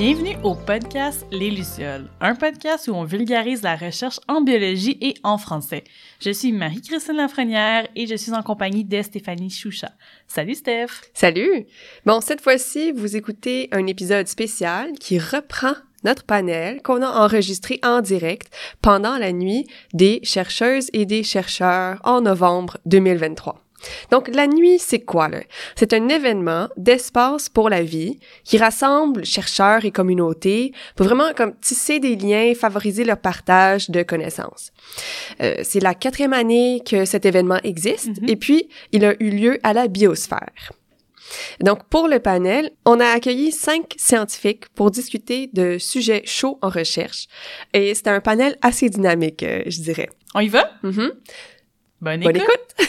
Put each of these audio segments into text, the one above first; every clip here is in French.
Bienvenue au podcast Les Lucioles, un podcast où on vulgarise la recherche en biologie et en français. Je suis Marie-Christine Lafrenière et je suis en compagnie de Stéphanie Shousha. Salut Steph! Salut! Bon, cette fois-ci, vous écoutez un épisode spécial qui reprend notre panel qu'on a enregistré en direct pendant la nuit des chercheuses et des chercheurs en novembre 2023. Donc, la nuit, c'est quoi, là? C'est un événement d'espace pour la vie qui rassemble chercheurs et communautés pour vraiment comme tisser des liens, favoriser leur partage de connaissances. C'est la 4e année que cet événement existe, et puis il a eu lieu à la biosphère. Donc, pour le panel, on a accueilli 5 scientifiques pour discuter de sujets chauds en recherche, et c'était un panel assez dynamique, je dirais. On y va? Bonne écoute!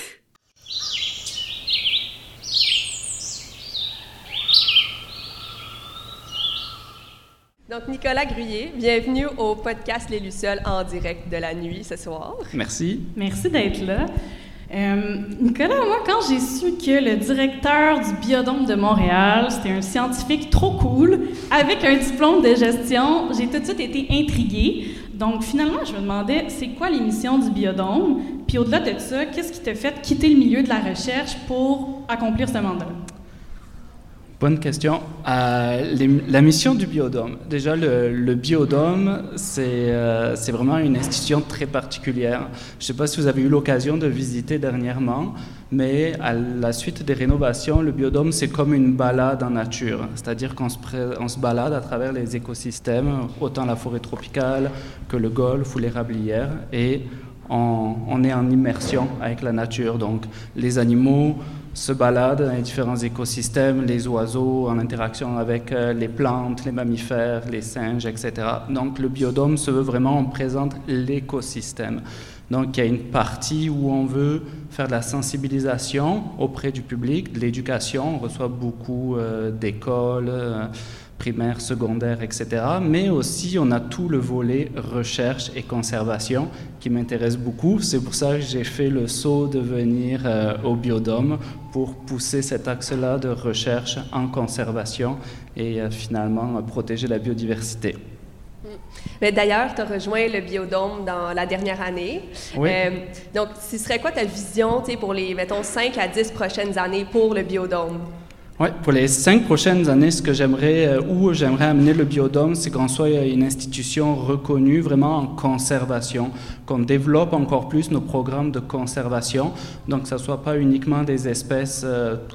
Donc, Nicolas Gruyer, bienvenue au podcast Les Lucioles en direct de la nuit ce soir. Merci. Merci d'être là. Nicolas, moi, quand j'ai su que le directeur du Biodôme de Montréal, c'était un scientifique trop cool, avec un diplôme de gestion, j'ai tout de suite été intriguée. Donc, finalement, je me demandais, c'est quoi les missions du Biodôme? Puis au-delà de ça, qu'est-ce qui t'a fait quitter le milieu de la recherche pour accomplir ce mandat-là? Bonne question. La mission du Biodôme. Déjà, le Biodôme, c'est vraiment une institution très particulière. Je ne sais pas si vous avez eu l'occasion de visiter dernièrement, mais à la suite des rénovations, le Biodôme, c'est comme une balade en nature. C'est-à-dire qu'on se balade à travers les écosystèmes, autant la forêt tropicale que le golfe ou l'érablière, et on est en immersion avec la nature. Donc, les animaux se baladent dans les différents écosystèmes, les oiseaux en interaction avec les plantes, les mammifères, les singes, etc. Donc le biodôme se veut vraiment, on présente l'écosystème. Donc il y a une partie où on veut faire de la sensibilisation auprès du public, de l'éducation, on reçoit beaucoup d'écoles, primaires, secondaires, etc. Mais aussi, on a tout le volet recherche et conservation qui m'intéresse beaucoup. C'est pour ça que j'ai fait le saut de venir au Biodôme pour pousser cet axe-là de recherche en conservation et finalement protéger la biodiversité. Mais d'ailleurs, tu as rejoint le Biodôme dans la dernière année. Oui. Donc, ce serait quoi ta vision pour les, mettons, 5 à 10 prochaines années pour le Biodôme? Oui, pour les 5 prochaines années, ce que j'aimerais amener le Biodôme, c'est qu'on soit une institution reconnue vraiment en conservation, qu'on développe encore plus nos programmes de conservation, donc que ce ne soit pas uniquement des espèces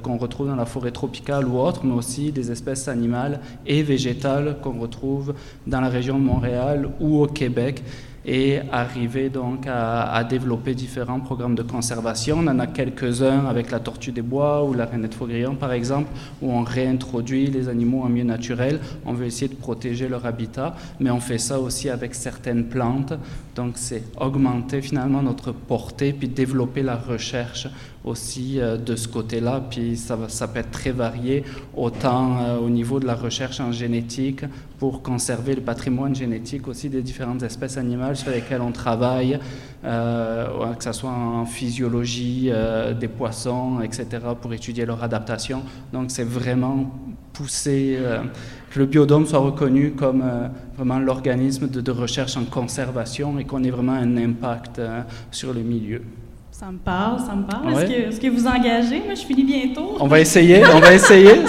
qu'on retrouve dans la forêt tropicale ou autre, mais aussi des espèces animales et végétales qu'on retrouve dans la région de Montréal ou au Québec. Et arriver donc à développer différents programmes de conservation. On en a quelques-uns avec la tortue des bois ou la rainette faugrillon, par exemple, où on réintroduit les animaux en milieu naturel. On veut essayer de protéger leur habitat, mais on fait ça aussi avec certaines plantes. Donc, c'est augmenter finalement notre portée, puis développer la recherche aussi de ce côté-là. Puis, ça peut être très varié, autant au niveau de la recherche en génétique, pour conserver le patrimoine génétique aussi des différentes espèces animales sur lesquelles on travaille, que ce soit en physiologie des poissons, etc., pour étudier leur adaptation. Donc, c'est vraiment pousser que le biodôme soit reconnu comme vraiment l'organisme de recherche en conservation et qu'on ait vraiment un impact sur le milieu. Ça me parle. Ouais. Est-ce que vous engagez? Moi, je finis bientôt. On va essayer.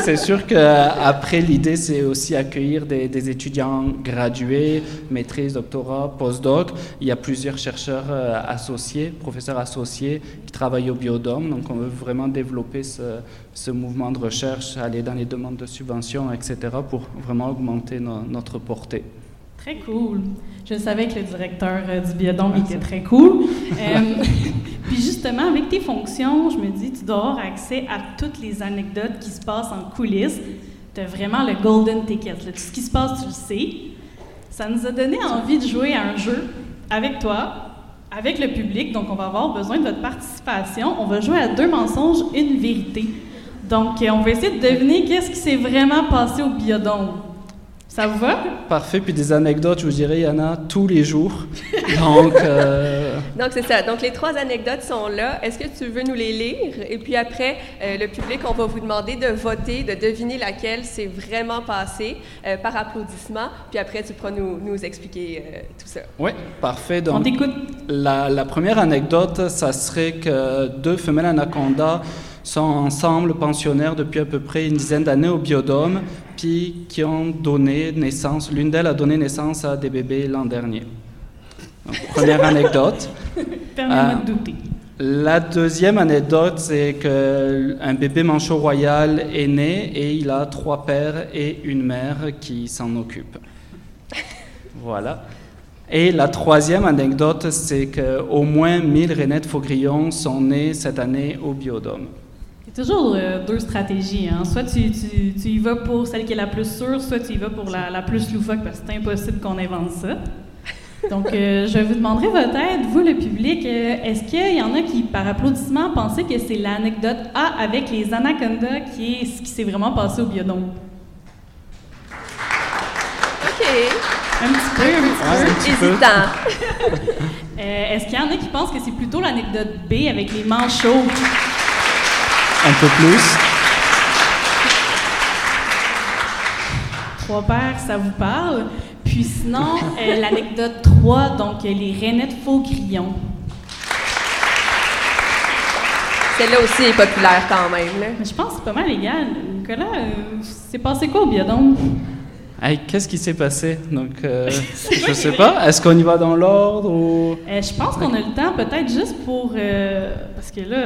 C'est sûr qu'après, l'idée, c'est aussi accueillir des étudiants gradués, maîtrise, doctorat, postdoc. Il y a plusieurs chercheurs associés, professeurs associés qui travaillent au biodôme. Donc, on veut vraiment développer ce mouvement de recherche, aller dans les demandes de subventions, etc., pour vraiment augmenter notre portée. Très cool. Je savais que le directeur du Biodôme était très cool. Puis justement, avec tes fonctions, je me dis, tu dois avoir accès à toutes les anecdotes qui se passent en coulisses. Tu as vraiment le golden ticket. Là. Tout ce qui se passe, tu le sais. Ça nous a donné envie de jouer à un jeu avec toi, avec le public. Donc, on va avoir besoin de votre participation. On va jouer à 2 mensonges, 1 vérité. Donc, on va essayer de deviner qu'est-ce qui s'est vraiment passé au Biodôme. Ça vous va? Parfait. Puis des anecdotes, je vous dirais, il y en a tous les jours. Donc, Donc, c'est ça. Donc, les trois anecdotes sont là. Est-ce que tu veux nous les lire? Et puis après, le public, on va vous demander de voter, de deviner laquelle s'est vraiment passée par applaudissement. Puis après, tu pourras nous expliquer tout ça. Oui, parfait. Donc, on t'écoute. La première anecdote, ça serait que deux femelles anacondas sont ensemble pensionnaires depuis à peu près une dizaine d'années au biodôme, puis qui ont donné naissance, l'une d'elles a donné naissance à des bébés l'an dernier. Donc, première anecdote. Permets-moi de douter. La deuxième anecdote, c'est qu'un bébé manchot royal est né et il a trois pères et une mère qui s'en occupent. Voilà. Et la troisième anecdote, c'est qu'au moins 1000 rainettes faugrillons sont nées cette année au biodôme. Il y a toujours deux stratégies. Hein. Soit tu y vas pour celle qui est la plus sûre, soit tu y vas pour la plus loufoque, parce que c'est impossible qu'on invente ça. Donc, je vous demanderai votre aide, vous, le public. Est-ce qu'il y en a qui, par applaudissement, pensaient que c'est l'anecdote A avec les anacondas qui est ce qui s'est vraiment passé au biodôme? OK. Un petit peu. Hésitant. Est-ce qu'il y en a qui pensent que c'est plutôt l'anecdote B avec les manchots? Un peu plus. Trois pères, ça vous parle? Puis sinon, l'anecdote 3, donc les rainettes faugrillons. Celle-là aussi est populaire quand même. Là. Mais je pense que c'est pas mal égal. Nicolas, c'est passé quoi au biodôme? Hey, qu'est-ce qui s'est passé? Donc, je sais pas. Est-ce qu'on y va dans l'ordre ou... je pense qu'on a le temps peut-être juste pour... parce que là,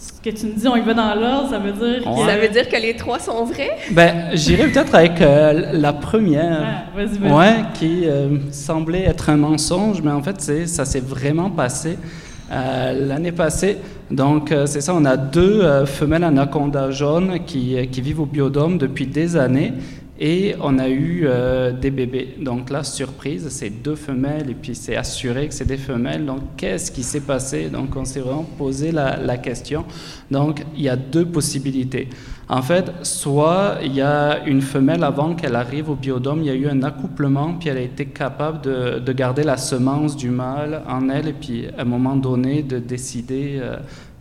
ce que tu me dis, on y va dans l'ordre, ça veut dire que... Ouais. Ça veut dire que les trois sont vrais? Ben, j'irais peut-être avec la première. Ah, vas-y. Ouais, qui semblait être un mensonge, mais en fait, ça s'est vraiment passé l'année passée. Donc, c'est ça, on a deux femelles anacondas jaunes qui vivent au biodôme depuis des années. Et on a eu des bébés. Donc là, surprise, c'est deux femelles et puis c'est assuré que c'est des femelles. Donc, qu'est-ce qui s'est passé? Donc, on s'est vraiment posé la question. Donc, il y a deux possibilités. En fait, soit il y a une femelle avant qu'elle arrive au biodôme, il y a eu un accouplement, puis elle a été capable de garder la semence du mâle en elle et puis à un moment donné de décider...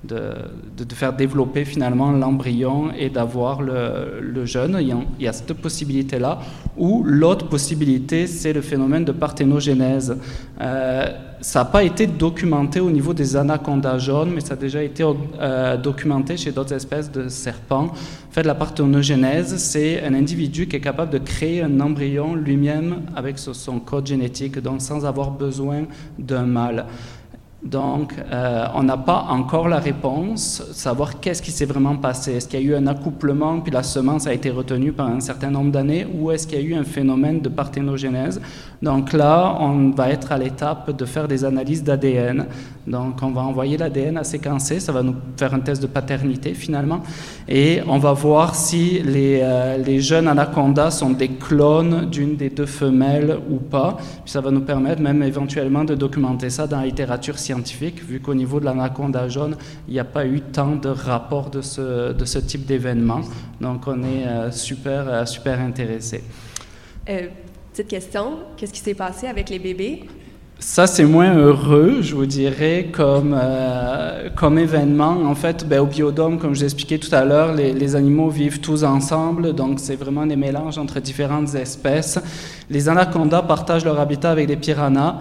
De faire développer finalement l'embryon et d'avoir le jeune. Il y a cette possibilité-là. Ou l'autre possibilité, c'est le phénomène de parthénogenèse. Ça n'a pas été documenté au niveau des anacondas jaunes, mais ça a déjà été documenté chez d'autres espèces de serpents. En fait, la parthénogenèse, c'est un individu qui est capable de créer un embryon lui-même avec son code génétique, donc sans avoir besoin d'un mâle. Donc, on n'a pas encore la réponse, savoir qu'est-ce qui s'est vraiment passé. Est-ce qu'il y a eu un accouplement, puis la semence a été retenue pendant un certain nombre d'années, ou est-ce qu'il y a eu un phénomène de parthénogenèse? Donc là, on va être à l'étape de faire des analyses d'ADN. Donc, on va envoyer l'ADN à séquencer, ça va nous faire un test de paternité finalement, et on va voir si les jeunes anacondas sont des clones d'une des deux femelles ou pas. Puis ça va nous permettre même éventuellement de documenter ça dans la littérature scientifique, vu qu'au niveau de l'anaconda jaune, il n'y a pas eu tant de rapports de ce type d'événement. Donc, on est super intéressés. Petite question, qu'est-ce qui s'est passé avec les bébés? Ça, c'est moins heureux, je vous dirais, comme événement. En fait, au biodôme, comme je l'expliquais tout à l'heure, les animaux vivent tous ensemble, donc c'est vraiment des mélanges entre différentes espèces. Les anacondas partagent leur habitat avec des piranhas.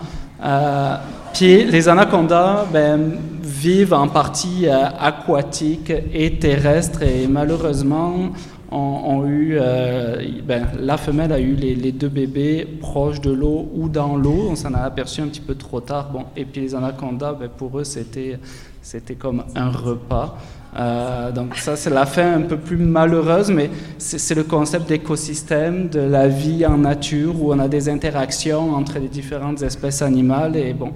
Puis les anacondas vivent en partie aquatique et terrestre, et malheureusement... la femelle a eu les deux bébés proches de l'eau ou dans l'eau. On s'en a aperçu un petit peu trop tard. Bon, et puis les anacondas, pour eux, c'était comme un repas. Donc ça, c'est la fin un peu plus malheureuse, mais c'est le concept d'écosystème, de la vie en nature, où on a des interactions entre les différentes espèces animales. Et bon,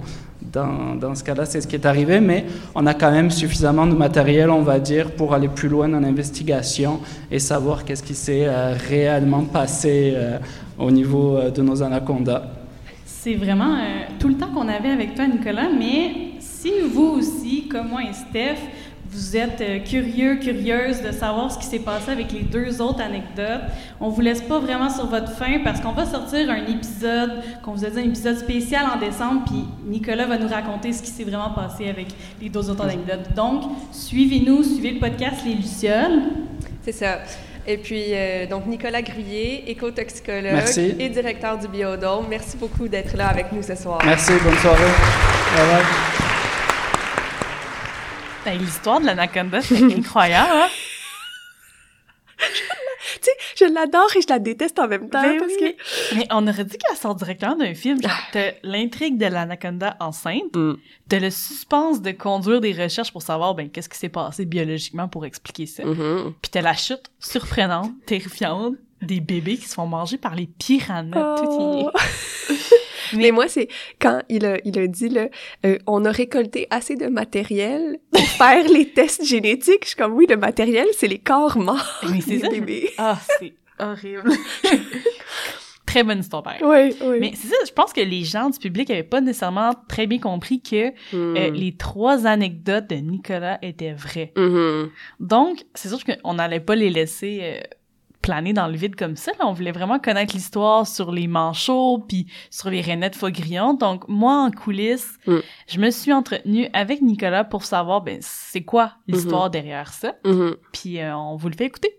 dans ce cas-là, c'est ce qui est arrivé, mais on a quand même suffisamment de matériel, on va dire, pour aller plus loin dans l'investigation et savoir qu'est-ce qui s'est réellement passé au niveau de nos anacondas. C'est vraiment tout le temps qu'on avait avec toi, Nicolas, mais si vous aussi, comme moi et Steph, vous êtes curieux, curieuse de savoir ce qui s'est passé avec les deux autres anecdotes. On ne vous laisse pas vraiment sur votre faim parce qu'on va sortir un épisode, qu'on vous a dit un épisode spécial en décembre, puis Nicolas va nous raconter ce qui s'est vraiment passé avec les deux autres anecdotes. Donc, suivez-nous, suivez le podcast Les Lucioles. C'est ça. Et puis, donc, Nicolas Gruyer, écotoxicologue et directeur du Biodôme. Merci beaucoup d'être là avec nous ce soir. Merci, bonne soirée. Bye-bye. Ben, l'histoire de l'anaconda, c'est incroyable, hein? Tu sais, je l'adore et je la déteste en même temps. Ben parce oui. que... Mais on aurait dit qu'elle sort directement d'un film. Genre, t'as l'intrigue de l'anaconda enceinte, t'as le suspense de conduire des recherches pour savoir ben qu'est-ce qui s'est passé biologiquement pour expliquer ça, puis t'as la chute surprenante, terrifiante, des bébés qui se font manger par les piranhas. Oh. Tout y est. Mais moi, c'est quand il a dit, là, on a récolté assez de matériel pour faire les tests génétiques. Je suis comme, oui, le matériel, c'est les corps morts des bébés. Ah, c'est horrible. Très bonne histoire. Oui, oui. Mais c'est ça, je pense que les gens du public n'avaient pas nécessairement très bien compris que les trois anecdotes de Nicolas étaient vraies. Donc, c'est sûr qu'on n'allait pas les laisser... planer dans le vide comme ça, là. On voulait vraiment connaître l'histoire sur les manchots puis sur les rainettes faugrillons. Donc, moi, en coulisses, je me suis entretenue avec Nicolas pour savoir, ben, c'est quoi l'histoire derrière ça. Puis, on vous le fait écouter.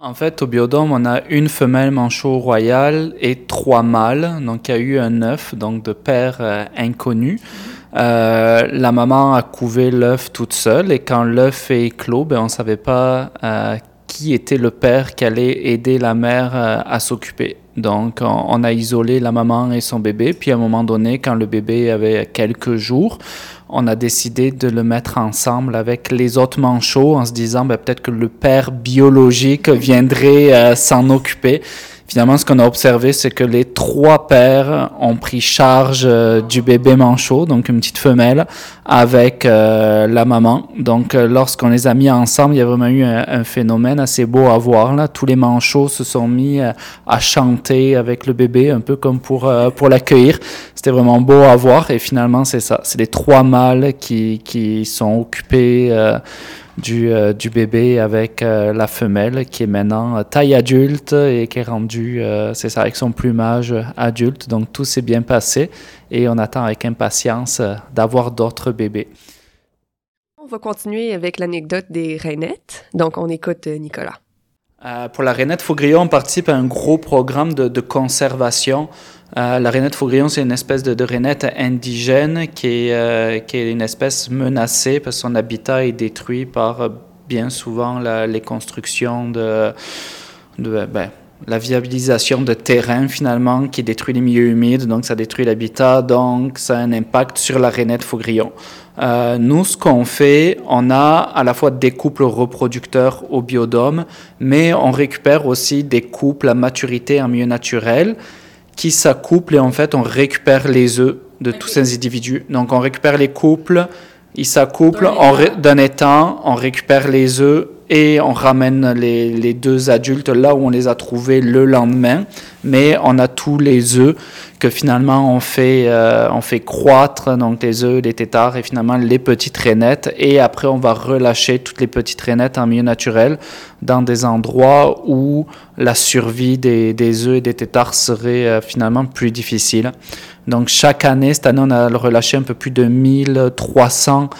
En fait, au Biodôme, on a une femelle manchot royale et trois mâles. Donc, il y a eu un œuf, donc de père inconnu. La maman a couvé l'œuf toute seule et quand l'œuf est éclos, ben, on savait pas qui était le père qui allait aider la mère à s'occuper. Donc, on a isolé la maman et son bébé, puis à un moment donné, quand le bébé avait quelques jours, on a décidé de le mettre ensemble avec les autres manchots en se disant ben, peut-être que le père biologique viendrait s'en occuper. Finalement, ce qu'on a observé, c'est que les trois pères ont pris charge du bébé manchot, donc une petite femelle, avec la maman. Donc, lorsqu'on les a mis ensemble, il y a vraiment eu un phénomène assez beau à voir, là. Tous les manchots se sont mis à chanter avec le bébé, un peu comme pour l'accueillir. C'était vraiment beau à voir. Et finalement, c'est ça. C'est les trois mâles qui sont occupés... Du bébé avec la femelle qui est maintenant taille adulte et qui est rendue, c'est ça, avec son plumage adulte. Donc tout s'est bien passé et on attend avec impatience d'avoir d'autres bébés. On va continuer avec l'anecdote des rainettes. Donc on écoute Nicolas. Pour la rainette faugrillon, on participe à un gros programme de conservation. La rainette faugrillon, c'est une espèce de rainette indigène qui est une espèce menacée parce que son habitat est détruit par bien souvent les constructions la viabilisation de terrain, finalement, qui détruit les milieux humides, donc ça détruit l'habitat, donc ça a un impact sur la rainette faugrillon. Nous, ce qu'on fait, on a à la fois des couples reproducteurs au biodôme, mais on récupère aussi des couples à maturité en milieu naturel qui s'accouplent et en fait, on récupère les œufs de tous ces individus. Donc, on récupère les couples, ils s'accouplent, d'un étang, on récupère les œufs et on ramène les deux adultes là où on les a trouvés le lendemain, mais on a tous les œufs que finalement on fait croître, donc les œufs, les têtards et finalement les petites rainettes, et après on va relâcher toutes les petites rainettes en milieu naturel dans des endroits où la survie des œufs et des têtards serait finalement plus difficile. Donc chaque année, cette année, on a relâché un peu plus de 1300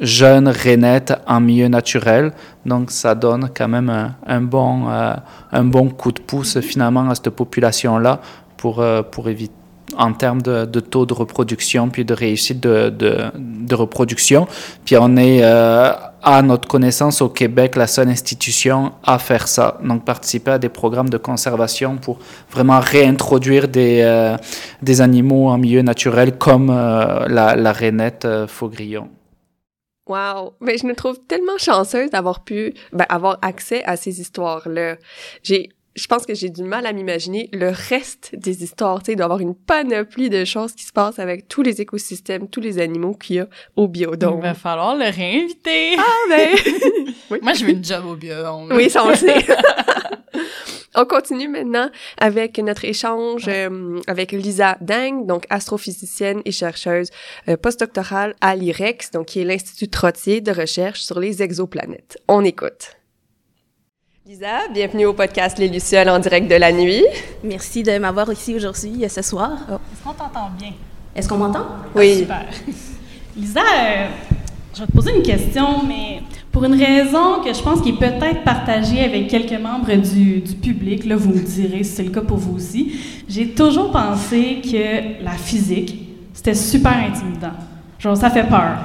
jeunes rainettes en milieu naturel. Donc ça donne quand même un bon coup de pouce finalement à cette population-là. Pour éviter, en termes de taux de reproduction, puis de réussite de reproduction. Puis on est, à notre connaissance, au Québec, la seule institution à faire ça. Donc participer à des programmes de conservation pour vraiment réintroduire des animaux en milieu naturel comme la rainette faugrillon. Wow! Mais je me trouve tellement chanceuse d'avoir pu avoir accès à ces histoires-là. Je pense que j'ai du mal à m'imaginer le reste des histoires, tu sais, d'avoir une panoplie de choses qui se passent avec tous les écosystèmes, tous les animaux qu'il y a au biodôme. Il va falloir le réinviter! Ah ben! Oui. Moi, je veux une job au biodôme. Oui, ça on le sait! On continue maintenant avec notre échange avec Lisa Dang, donc astrophysicienne et chercheuse postdoctorale à l'IREX, donc qui est l'Institut Trottier de recherche sur les exoplanètes. On écoute. Lisa, bienvenue au podcast Les Lucioles en direct de la nuit. Merci de m'avoir ici aujourd'hui, ce soir. Oh. Est-ce qu'on t'entend bien? Est-ce qu'on m'entend? Oui. Super. Lisa, je vais te poser une question, mais pour une raison que je pense qui est peut-être partagée avec quelques membres du public, là, vous me direz si c'est le cas pour vous aussi, j'ai toujours pensé que la physique, c'était super intimidant. Genre, ça fait peur.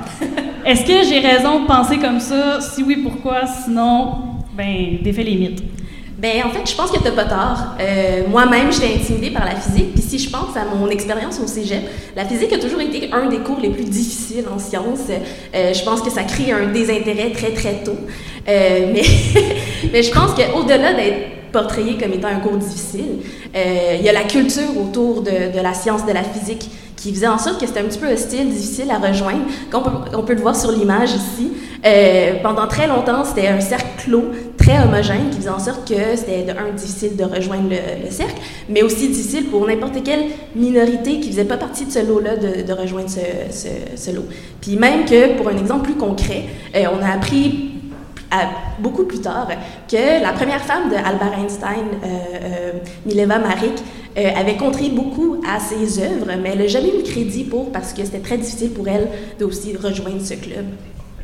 Est-ce que j'ai raison de penser comme ça? Si oui, pourquoi? Sinon... Ben, défait les mythes. Ben, en fait, je pense que t'as pas tort. Moi-même, j'étais intimidée par la physique. Puis si je pense à mon expérience au cégep, la physique a toujours été un des cours les plus difficiles en sciences. Je pense que ça crée un désintérêt très, très tôt. Mais je pense qu'au-delà d'être portrayé comme étant un cours difficile, il y a la culture autour de la science de la physique qui faisait en sorte que c'était un petit peu hostile, difficile à rejoindre. On peut le voir sur l'image ici. Pendant très longtemps, c'était un cercle clos, très homogène, qui faisait en sorte que c'était, difficile de rejoindre le cercle, mais aussi difficile pour n'importe quelle minorité qui faisait pas partie de ce lot-là de rejoindre ce lot. Puis même que, pour un exemple plus concret, on a appris beaucoup plus tard que la première femme d'Albert Einstein, Mileva Maric, avait contribué beaucoup à ses œuvres, mais elle n'a jamais eu le crédit parce que c'était très difficile pour elle de aussi rejoindre ce club.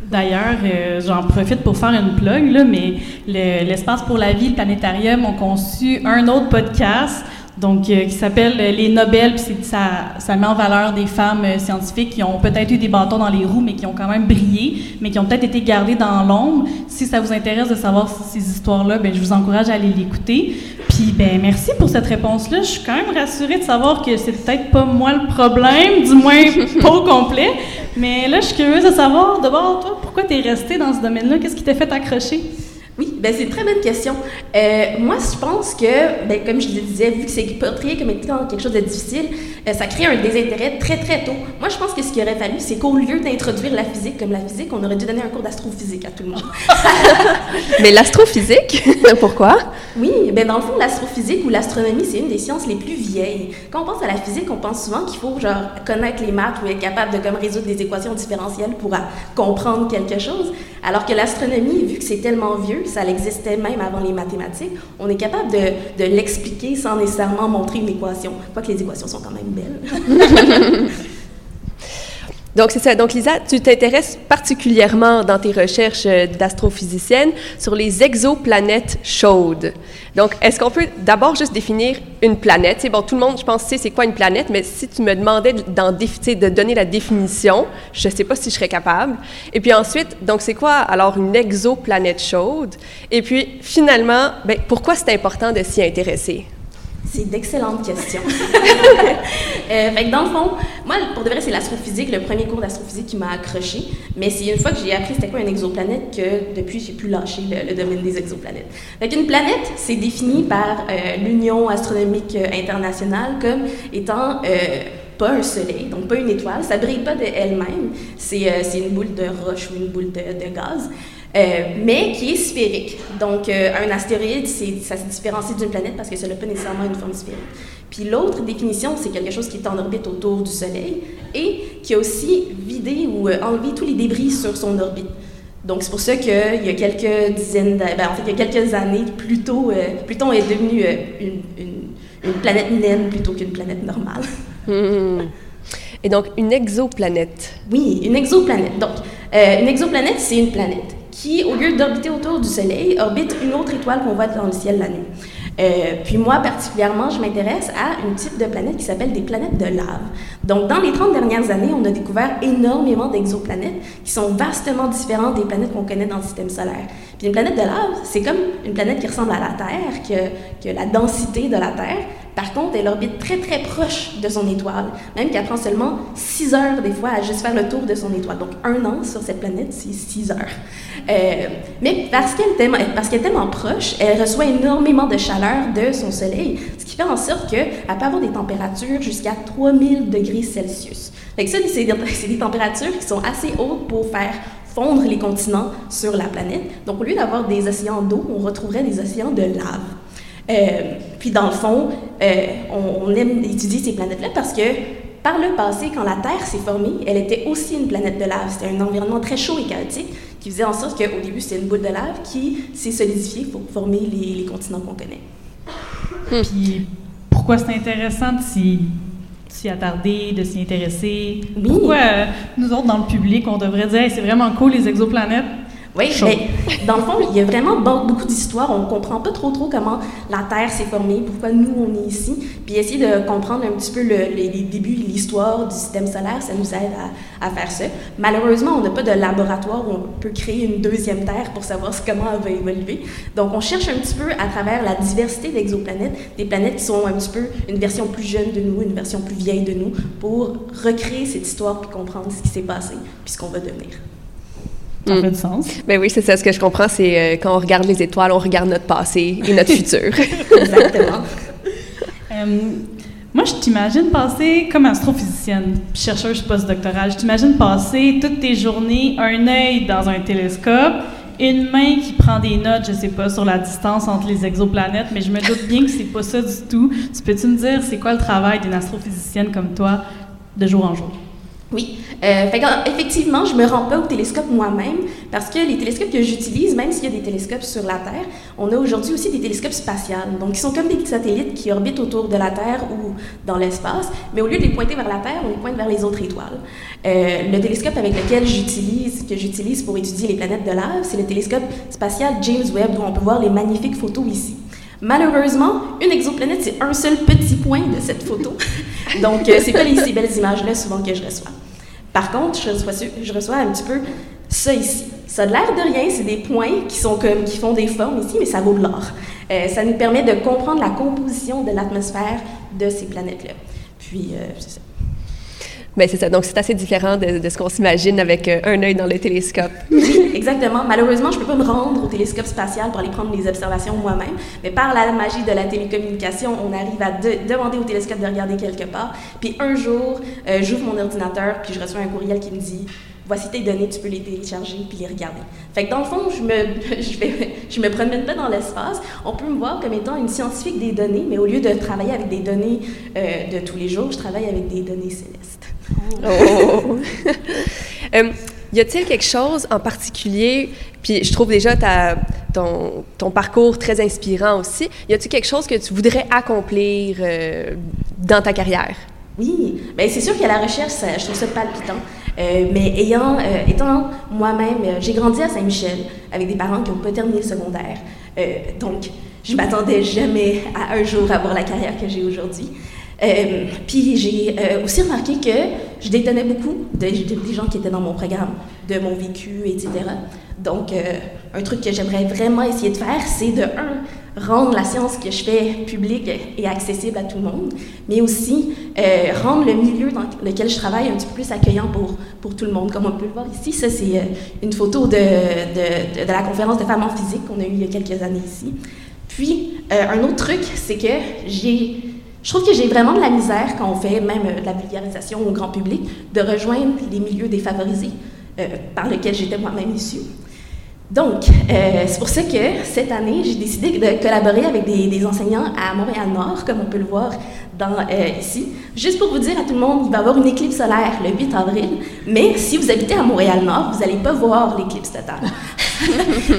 D'ailleurs, j'en profite pour faire une plug, là, mais l'Espace pour la vie, le Planétarium, ont conçu un autre podcast donc, qui s'appelle Les Nobel, puis ça met en valeur des femmes scientifiques qui ont peut-être eu des bâtons dans les roues, mais qui ont quand même brillé, mais qui ont peut-être été gardées dans l'ombre. Si ça vous intéresse de savoir ces histoires-là, ben je vous encourage à aller l'écouter. Puis, ben merci pour cette réponse-là. Je suis quand même rassurée de savoir que c'est peut-être pas moi le problème, du moins pas au complet. Mais là, je suis curieuse de savoir, d'abord, toi, pourquoi t'es restée dans ce domaine-là? Qu'est-ce qui t'a fait accrocher? Oui, ben c'est une très bonne question. Moi, je pense que, ben comme je le disais, vu que c'est portrayé comme étant quelque chose de difficile, ça crée un désintérêt très, très tôt. Moi, je pense que ce qu'il aurait fallu, c'est qu'au lieu d'introduire la physique comme la physique, on aurait dû donner un cours d'astrophysique à tout le monde. Mais l'astrophysique, pourquoi? Oui, ben dans le fond, l'astrophysique ou l'astronomie, c'est une des sciences les plus vieilles. Quand on pense à la physique, on pense souvent qu'il faut genre connaître les maths ou être capable de comme résoudre des équations différentielles pour comprendre quelque chose, alors que l'astronomie, vu que c'est tellement vieux, ça existait même avant les mathématiques, on est capable de l'expliquer sans nécessairement montrer une équation. Quoique les équations sont quand même belles. Donc, c'est ça. Donc, Lisa, tu t'intéresses particulièrement dans tes recherches d'astrophysicienne sur les exoplanètes chaudes. Donc, est-ce qu'on peut d'abord juste définir une planète? C'est bon, tout le monde, je pense, sait c'est quoi une planète, mais si tu me demandais de donner la définition, je ne sais pas si je serais capable. Et puis ensuite, donc, c'est quoi alors une exoplanète chaude? Et puis, finalement, ben, pourquoi c'est important de s'y intéresser? C'est d'excellentes questions. Fait que dans le fond, moi, pour de vrai, c'est l'astrophysique, le premier cours d'astrophysique qui m'a accrochée. Mais c'est une fois que j'ai appris c'était quoi une exoplanète que depuis, j'ai pu lâcher le domaine des exoplanètes. Fait qu'une planète, c'est défini par l'Union astronomique internationale comme étant... pas un soleil, donc pas une étoile, ça brille pas de elle-même, c'est une boule de roche ou une boule de gaz, mais qui est sphérique. Donc, un astéroïde, ça se différencie d'une planète parce que ça n'a pas nécessairement une forme sphérique. Puis l'autre définition, c'est quelque chose qui est en orbite autour du soleil et qui a aussi vidé ou enlevé tous les débris sur son orbite. Donc, c'est pour ça qu'il y a il y a quelques années, Pluton est devenu une planète naine plutôt qu'une planète normale. Mmh. Et donc, une exoplanète. Oui, une exoplanète. Donc, une exoplanète, c'est une planète qui, au lieu d'orbiter autour du Soleil, orbite une autre étoile qu'on voit dans le ciel la nuit. Puis moi, particulièrement, je m'intéresse à un type de planète qui s'appelle des planètes de lave. Donc, dans les 30 dernières années, on a découvert énormément d'exoplanètes qui sont vastement différentes des planètes qu'on connaît dans le système solaire. Puis une planète de lave, c'est comme une planète qui ressemble à la Terre, qui a la densité de la Terre. Par contre, elle orbite très, très proche de son étoile, même qu'elle prend seulement 6 heures, des fois, à juste faire le tour de son étoile. Donc, un an sur cette planète, c'est 6 heures. Mais parce qu'elle est tellement proche, elle reçoit énormément de chaleur de son soleil, ce qui fait en sorte qu'elle peut avoir des températures jusqu'à 3000 degrés Celsius. Fait que ça, c'est des températures qui sont assez hautes pour faire fondre les continents sur la planète. Donc, au lieu d'avoir des océans d'eau, on retrouverait des océans de lave. Puis dans le fond, on aime étudier ces planètes-là parce que par le passé, quand la Terre s'est formée, elle était aussi une planète de lave. C'était un environnement très chaud et chaotique qui faisait en sorte qu'au début, c'était une boule de lave qui s'est solidifiée pour former les continents qu'on connaît. Puis pourquoi c'est intéressant de s'y attarder, de s'y intéresser? Oui. Pourquoi nous autres, dans le public, on devrait dire hey, « c'est vraiment cool les exoplanètes ». Oui, mais dans le fond, il y a vraiment beaucoup d'histoires. On ne comprend pas trop comment la Terre s'est formée, pourquoi nous, on est ici. Puis essayer de comprendre un petit peu les débuts, l'histoire du système solaire, ça nous aide à faire ça. Malheureusement, on n'a pas de laboratoire où on peut créer une deuxième Terre pour savoir comment elle va évoluer. Donc, on cherche un petit peu à travers la diversité d'exoplanètes, des planètes qui sont un petit peu une version plus jeune de nous, une version plus vieille de nous, pour recréer cette histoire puis comprendre ce qui s'est passé puis ce qu'on va devenir. Ça fait du sens. Ben oui, c'est ça. Ce que je comprends, c'est quand on regarde les étoiles, on regarde notre passé et notre futur. Exactement. Moi, je t'imagine passer comme astrophysicienne, chercheuse postdoctorale. Je t'imagine passer toutes tes journées, un œil dans un télescope, une main qui prend des notes, je sais pas, sur la distance entre les exoplanètes, mais je me doute bien que c'est pas ça du tout. Tu peux-tu me dire, c'est quoi le travail d'une astrophysicienne comme toi, de jour en jour? Oui. Effectivement, je me rends pas au télescope moi-même parce que les télescopes que j'utilise, même s'il y a des télescopes sur la Terre, on a aujourd'hui aussi des télescopes spatiaux. Donc, ils sont comme des satellites qui orbitent autour de la Terre ou dans l'espace, mais au lieu de les pointer vers la Terre, on les pointe vers les autres étoiles. Le télescope avec lequel j'utilise pour étudier les planètes de lave, c'est le télescope spatial James Webb, où on peut voir les magnifiques photos ici. Malheureusement, une exoplanète, c'est un seul petit point de cette photo. Donc, c'est pas ces belles images-là souvent que je reçois. Par contre, je reçois un petit peu ça ici. Ça a l'air de rien, c'est des points qui font des formes ici, mais ça vaut de l'or. Ça nous permet de comprendre la composition de l'atmosphère de ces planètes-là. Puis, c'est ça. Bien, c'est ça. Donc, c'est assez différent de ce qu'on s'imagine avec un œil dans le télescope. Oui, exactement. Malheureusement, je ne peux pas me rendre au télescope spatial pour aller prendre les observations moi-même, mais par la magie de la télécommunication, on arrive à demander au télescope de regarder quelque part. Puis un jour, j'ouvre mon ordinateur, puis je reçois un courriel qui me dit « Voici tes données, tu peux les télécharger puis les regarder. » Fait que dans le fond, je me promène pas dans l'espace. On peut me voir comme étant une scientifique des données, mais au lieu de travailler avec des données de tous les jours, je travaille avec des données célestes. Oh. Y a-t-il quelque chose en particulier, puis je trouve déjà ton parcours très inspirant aussi, y a-t-il quelque chose que tu voudrais accomplir dans ta carrière? Oui, bien c'est sûr qu'à la recherche, je trouve ça palpitant. Mais étant moi-même, j'ai grandi à Saint-Michel avec des parents qui n'ont pas terminé le secondaire. Donc, je m'attendais jamais à un jour avoir la carrière que j'ai aujourd'hui. Puis j'ai aussi remarqué que je détonnais beaucoup des gens qui étaient dans mon programme, de mon vécu, etc. Donc, un truc que j'aimerais vraiment essayer de faire, c'est rendre la science que je fais publique et accessible à tout le monde, mais aussi rendre le milieu dans lequel je travaille un petit peu plus accueillant pour tout le monde. Comme on peut le voir ici, ça c'est une photo de la conférence de femmes en physique qu'on a eue il y a quelques années ici. Puis, un autre truc, c'est que je trouve que j'ai vraiment de la misère quand on fait même de la vulgarisation au grand public, de rejoindre les milieux défavorisés par lesquels j'étais moi-même issue. Donc, c'est pour ça que cette année, j'ai décidé de collaborer avec des enseignants à Montréal-Nord, comme on peut le voir ici. Juste pour vous dire à tout le monde, il va y avoir une éclipse solaire le 8 avril, mais si vous habitez à Montréal-Nord, vous n'allez pas voir l'éclipse totale.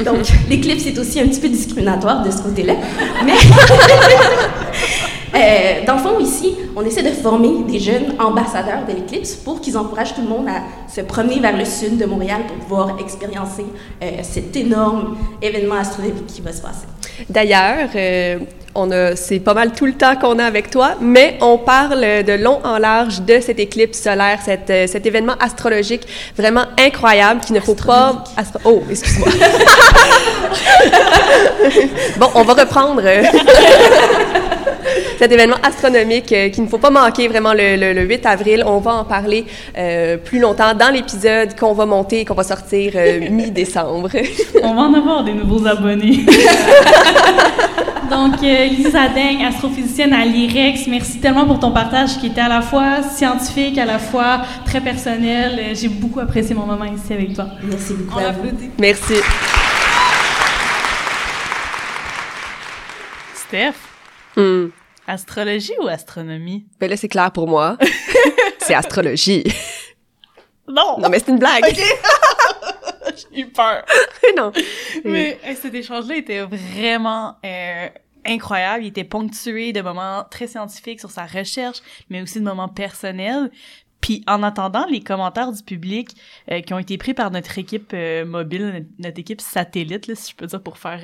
Donc, l'éclipse est aussi un petit peu discriminatoire de ce côté-là, mais... dans le fond, ici, on essaie de former des jeunes ambassadeurs de l'éclipse pour qu'ils encouragent tout le monde à se promener vers le sud de Montréal pour pouvoir expériencer cet énorme événement astronomique qui va se passer. D'ailleurs, c'est pas mal tout le temps qu'on a avec toi, mais on parle de long en large de cette éclipse solaire, cet événement astrologique vraiment incroyable qu'il ne faut pas... Oh, excuse-moi. Bon, on va reprendre... cet événement astronomique qu'il ne faut pas manquer vraiment le 8 avril. On va en parler plus longtemps dans l'épisode qu'on va monter et qu'on va sortir mi-décembre. On va en avoir des nouveaux abonnés. Donc, Lisa Dang, astrophysicienne à l'IREX, merci tellement pour ton partage qui était à la fois scientifique, à la fois très personnel. J'ai beaucoup apprécié mon moment ici avec toi. Merci beaucoup. On applaudit. Merci. Steph, astrologie ou astronomie? Ben là, c'est clair pour moi. C'est astrologie. Non! Non, mais c'est une blague! Okay. J'ai eu peur. Non. Mais cet échange-là était vraiment incroyable. Il était ponctué de moments très scientifiques sur sa recherche, mais aussi de moments personnels. Puis en attendant les commentaires du public qui ont été pris par notre équipe mobile, notre équipe satellite, là, si je peux dire, pour faire,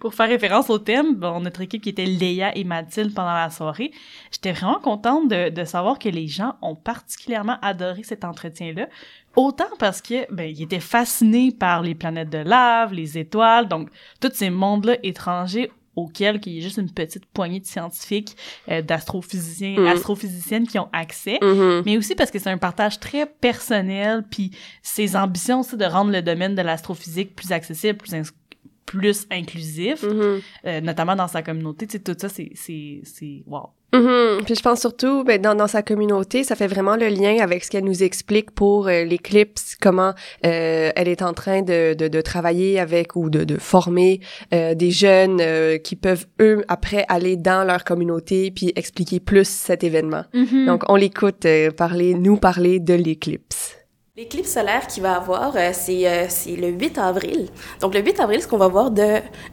pour faire référence au thème, bon, notre équipe qui était Léa et Mathilde pendant la soirée, j'étais vraiment contente de savoir que les gens ont particulièrement adoré cet entretien-là, autant parce que ben, ils étaient fascinés par les planètes de lave, les étoiles, donc tous ces mondes-là étrangers auquel il y a juste une petite poignée de scientifiques, d'astrophysiciens, astrophysiciennes qui ont accès, mais aussi parce que c'est un partage très personnel, puis ses ambitions aussi de rendre le domaine de l'astrophysique plus accessible, plus inclusif, notamment dans sa communauté, tu sais, tout ça, c'est wow. Puis je pense surtout, ben, dans sa communauté, ça fait vraiment le lien avec ce qu'elle nous explique pour l'éclipse, comment elle est en train de travailler avec ou de former des jeunes qui peuvent, eux, après, aller dans leur communauté puis expliquer plus cet événement. Donc, on l'écoute nous parler de l'éclipse. L'éclipse solaire qu'il va avoir, c'est le 8 avril. Donc, le 8 avril, ce qu'on va voir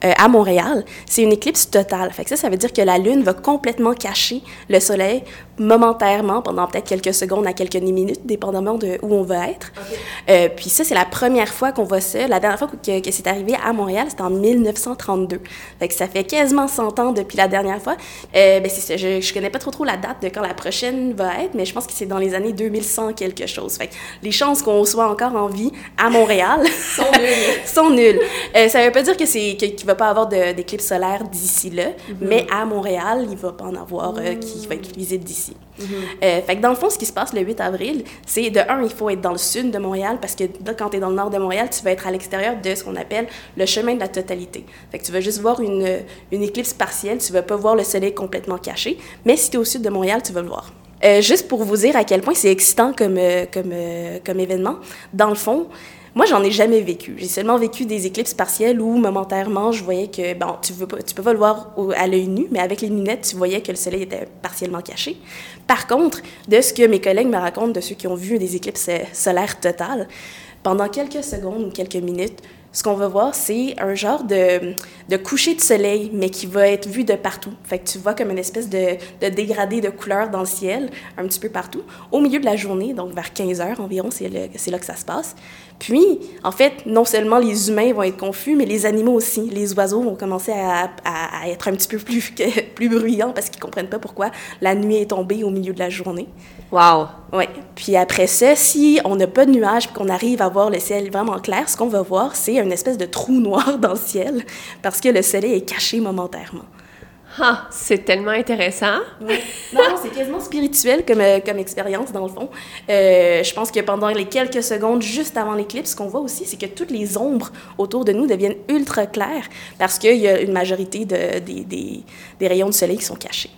à Montréal, c'est une éclipse totale. Fait que ça veut dire que la Lune va complètement cacher le Soleil momentairement, pendant peut-être quelques secondes à quelques minutes, dépendamment de où on va être. Okay. Puis ça, c'est la première fois qu'on voit ça. La dernière fois que c'est arrivé à Montréal, c'était en 1932. Fait que ça fait quasiment 100 ans depuis la dernière fois. Ben c'est ça, je connais pas trop la date de quand la prochaine va être, mais je pense que c'est dans les années 2100 quelque chose. Fait que les chances qu'on soit encore en vie à Montréal sont nulles. Ça veut pas dire qu'il va pas avoir d'éclipse solaire d'ici là, mais à Montréal, il va pas en avoir qui va être visible d'ici. Fait que dans le fond, ce qui se passe le 8 avril, c'est de un, il faut être dans le sud de Montréal parce que quand t'es dans le nord de Montréal, tu vas être à l'extérieur de ce qu'on appelle le chemin de la totalité. Fait que tu vas juste voir une éclipse partielle, tu vas pas voir le soleil complètement caché, mais si t'es au sud de Montréal, tu vas le voir. Juste pour vous dire à quel point c'est excitant comme événement, dans le fond, moi, j'en ai jamais vécu. J'ai seulement vécu des éclipses partielles où, momentairement, je voyais que, bon, tu peux pas le voir à l'œil nu, mais avec les lunettes, tu voyais que le soleil était partiellement caché. Par contre, de ce que mes collègues me racontent, de ceux qui ont vu des éclipses solaires totales, pendant quelques secondes ou quelques minutes, ce qu'on va voir, c'est un genre de coucher de soleil, mais qui va être vu de partout. Fait que tu vois comme une espèce de dégradé de couleurs dans le ciel, un petit peu partout, au milieu de la journée, donc vers 15h environ, c'est là que ça se passe. Puis, en fait, non seulement les humains vont être confus, mais les animaux aussi. Les oiseaux vont commencer à être un petit peu plus bruyants parce qu'ils comprennent pas pourquoi la nuit est tombée au milieu de la journée. Wow! Oui. Puis après ça, si on n'a pas de nuages et qu'on arrive à voir le ciel vraiment clair, ce qu'on va voir, c'est une espèce de trou noir dans le ciel parce que le soleil est caché momentairement. Ah, c'est tellement intéressant! Oui. Non, c'est quasiment spirituel comme expérience, dans le fond. Je pense que pendant les quelques secondes juste avant l'éclipse, ce qu'on voit aussi, c'est que toutes les ombres autour de nous deviennent ultra claires parce qu'il y a une majorité des rayons du soleil qui sont cachés.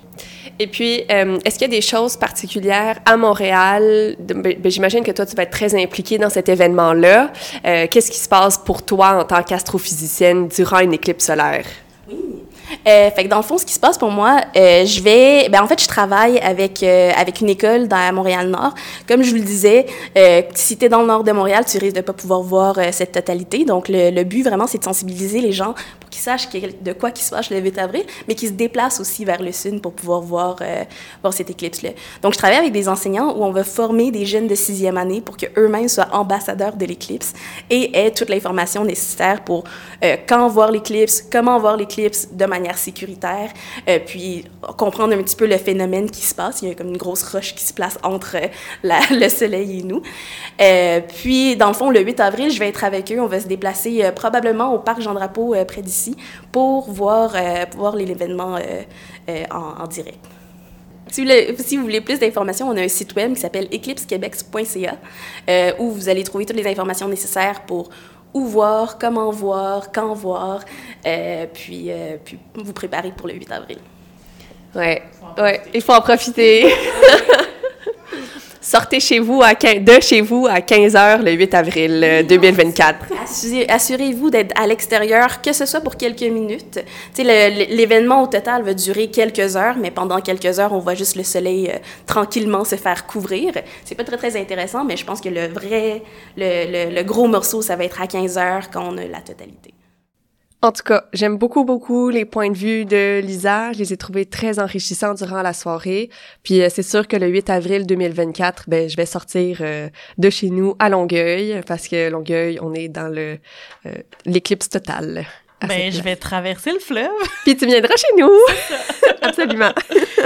Et puis, est-ce qu'il y a des choses particulières à Montréal? J'imagine que toi, tu vas être très impliquée dans cet événement-là. Qu'est-ce qui se passe pour toi en tant qu'astrophysicienne durant une éclipse solaire? Oui. Fait que dans le fond, ce qui se passe pour moi, je travaille avec une école à Montréal-Nord. Comme je vous le disais, si t'es dans le nord de Montréal, tu risques de pas pouvoir voir cette totalité. Donc, le but vraiment, c'est de sensibiliser les gens pour qu'ils sachent de quoi qu'ils se fâchent le 8 avril, mais qu'ils se déplacent aussi vers le sud pour pouvoir voir cette éclipse-là. Donc, je travaille avec des enseignants où on va former des jeunes de 6e année pour qu'eux-mêmes soient ambassadeurs de l'éclipse et aient toute l'information nécessaire pour quand voir l'éclipse, comment voir l'éclipse, de manière sécuritaire, puis comprendre un petit peu le phénomène qui se passe. Il y a comme une grosse roche qui se place entre le soleil et nous. Puis, dans le fond, le 8 avril, je vais être avec eux. On va se déplacer probablement au parc Jean-Drapeau près d'ici pour voir l'événement en direct. Si vous voulez plus d'informations, on a un site web qui s'appelle eclipsequebec.ca où vous allez trouver toutes les informations nécessaires pour où voir, comment voir, quand voir, puis vous préparer pour le 8 avril. Ouais, il faut en profiter. Sortez chez vous de chez vous à 15h le 8 avril 2024. Assurez-vous d'être à l'extérieur, que ce soit pour quelques minutes. Tu sais, l'événement au total va durer quelques heures, mais pendant quelques heures, on voit juste le soleil tranquillement se faire couvrir. C'est pas très, très intéressant, mais je pense que le gros morceau, ça va être à 15h quand on a la totalité. En tout cas, j'aime beaucoup, beaucoup les points de vue de Lisa. Je les ai trouvés très enrichissants durant la soirée. Puis c'est sûr que le 8 avril 2024, je vais sortir de chez nous à Longueuil, parce que Longueuil, on est dans l'éclipse totale. Je vais traverser le fleuve. Puis tu viendras chez nous. Absolument.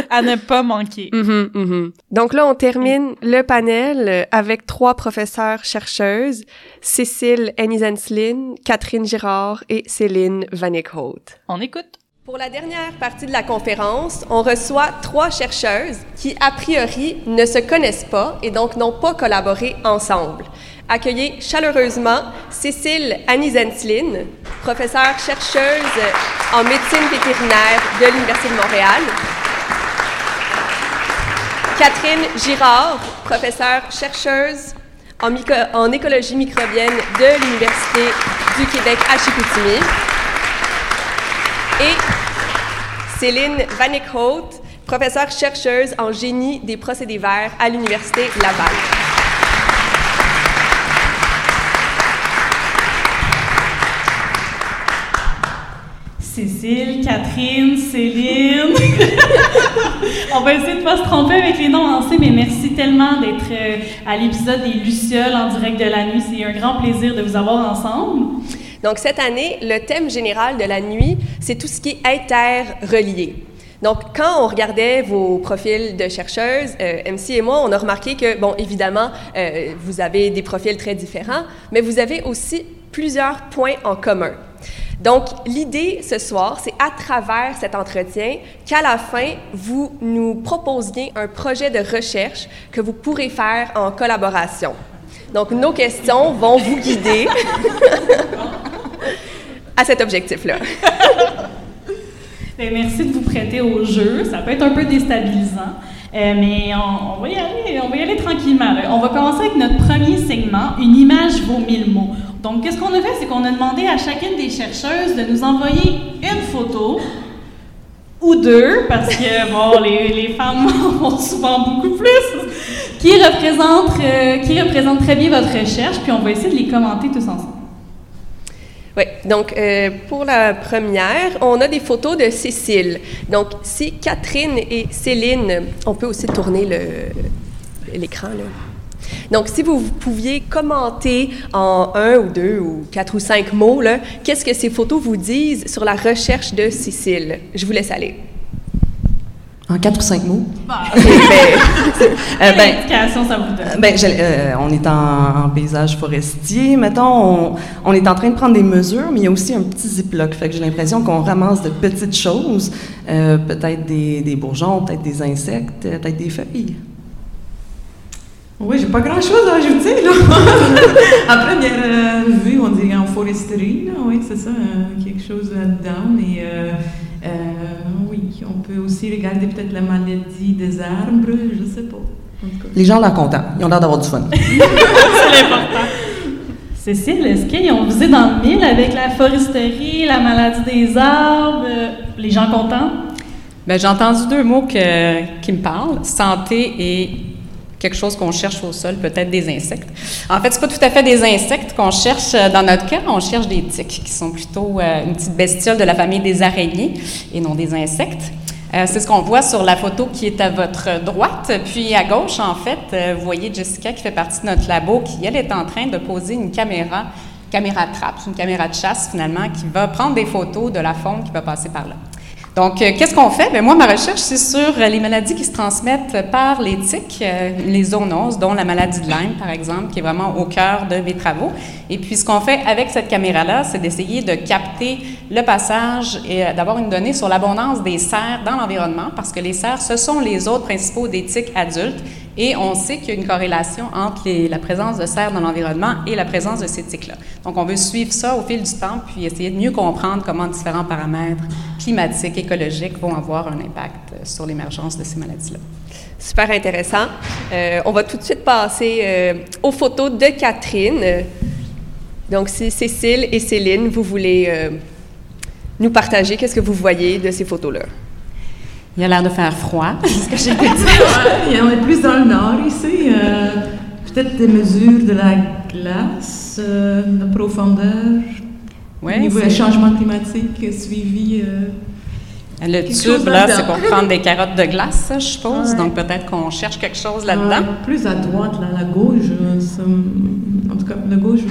À ne pas manquer. Mm-hmm, mm-hmm. Donc là, on termine le panel avec 3 professeurs chercheuses, Cécile Aenishaenslin, Catherine Girard et Céline Vaneeckhaute. On écoute. Pour la dernière partie de la conférence, on reçoit 3 chercheuses qui, a priori, ne se connaissent pas et donc n'ont pas collaboré ensemble. Accueillez chaleureusement Cécile Aenishaenslin, professeure chercheuse en médecine vétérinaire de l'Université de Montréal. Catherine Girard, professeure chercheuse en écologie microbienne de l'Université du Québec à Chicoutimi. Et Céline Vaneeckhaute, professeure chercheuse en génie des procédés verts à l'Université Laval. Cécile, Catherine, Céline. On va essayer de ne pas se tromper avec les noms lancés, mais merci tellement d'être à l'épisode des Lucioles en direct de la nuit. C'est un grand plaisir de vous avoir ensemble. Donc, cette année, le thème général de la nuit, c'est tout ce qui est interrelié. Donc, quand on regardait vos profils de chercheuses, MC et moi, on a remarqué que, bon, évidemment, vous avez des profils très différents, mais vous avez aussi plusieurs points en commun. Donc, l'idée ce soir, c'est à travers cet entretien qu'à la fin, vous nous proposiez un projet de recherche que vous pourrez faire en collaboration. Donc, nos questions vont vous guider à cet objectif-là. Bien, merci de vous prêter au jeu. Ça peut être un peu déstabilisant, mais on va y aller tranquillement. On va commencer avec notre premier segment, « Une image vaut 1000 mots ». Donc, qu'est-ce qu'on a fait? C'est qu'on a demandé à chacune des chercheuses de nous envoyer une photo ou 2, parce que, bon, les femmes en ont souvent beaucoup plus, qui représentent très bien votre recherche, puis on va essayer de les commenter tous ensemble. Oui, donc pour la première, on a des photos de Cécile. Donc, si Catherine et Céline, on peut aussi tourner l'écran, là. Donc, si vous pouviez commenter en 1 ou 2 ou 4 ou 5 mots, là, qu'est-ce que ces photos vous disent sur la recherche de Cécile? Je vous laisse aller. En 4 ou 5 mots? Quelle indication ça vous donne? On est en paysage forestier, mettons. On est en train de prendre des mesures, mais il y a aussi un petit ziploc. Fait que j'ai l'impression qu'on ramasse de petites choses, peut-être des bourgeons, peut-être des insectes, peut-être des feuilles. Oui, j'ai pas grand-chose à ajouter, là. En première vue, on dirait en foresterie, là, oui, c'est ça, quelque chose là-dedans. Mais oui, on peut aussi regarder peut-être la maladie des arbres, je sais pas. En tout cas. Les gens l'ont content, ils ont l'air d'avoir du fun. C'est l'important. Cécile, est-ce qu'ils ont visé dans le mille avec la foresterie, la maladie des arbres, les gens contents? Bien, j'ai entendu 2 mots qui me parlent, santé et... quelque chose qu'on cherche au sol, peut-être des insectes. En fait, c'est pas tout à fait des insectes qu'on cherche dans notre cas, on cherche des tiques, qui sont plutôt une petite bestiole de la famille des araignées et non des insectes. C'est ce qu'on voit sur la photo qui est à votre droite. Puis à gauche, en fait, vous voyez Jessica qui fait partie de notre labo, qui, elle, est en train de poser une caméra-trappe, une caméra de chasse finalement, qui va prendre des photos de la faune qui va passer par là. Donc, qu'est-ce qu'on fait? Bien, moi, ma recherche, c'est sur les maladies qui se transmettent par les tiques, les zoonoses, dont la maladie de Lyme, par exemple, qui est vraiment au cœur de mes travaux. Et puis, ce qu'on fait avec cette caméra-là, c'est d'essayer de capter le passage et d'avoir une donnée sur l'abondance des cerfs dans l'environnement, parce que les cerfs, ce sont les hôtes principaux des tiques adultes Et on sait qu'il y a une corrélation entre la présence de serre dans l'environnement et la présence de ces tiques-là. Donc, on veut suivre ça au fil du temps, puis essayer de mieux comprendre comment différents paramètres climatiques, écologiques vont avoir un impact sur l'émergence de ces maladies-là. Super intéressant. On va tout de suite passer aux photos de Catherine. Donc, si Cécile et Céline, vous voulez nous partager, qu'est-ce que vous voyez de ces photos-là? Il a l'air de faire froid, c'est ce que j'ai dit. Ouais, on est plus dans le nord ici. Peut-être des mesures de la glace, la profondeur, au niveau des changements climatiques suivis. Le tube, là, c'est pour prendre des carottes de glace, ça, je suppose. Ouais. Donc peut-être qu'on cherche quelque chose là-dedans. Plus à droite, là, la gauche. En tout cas, la gauche,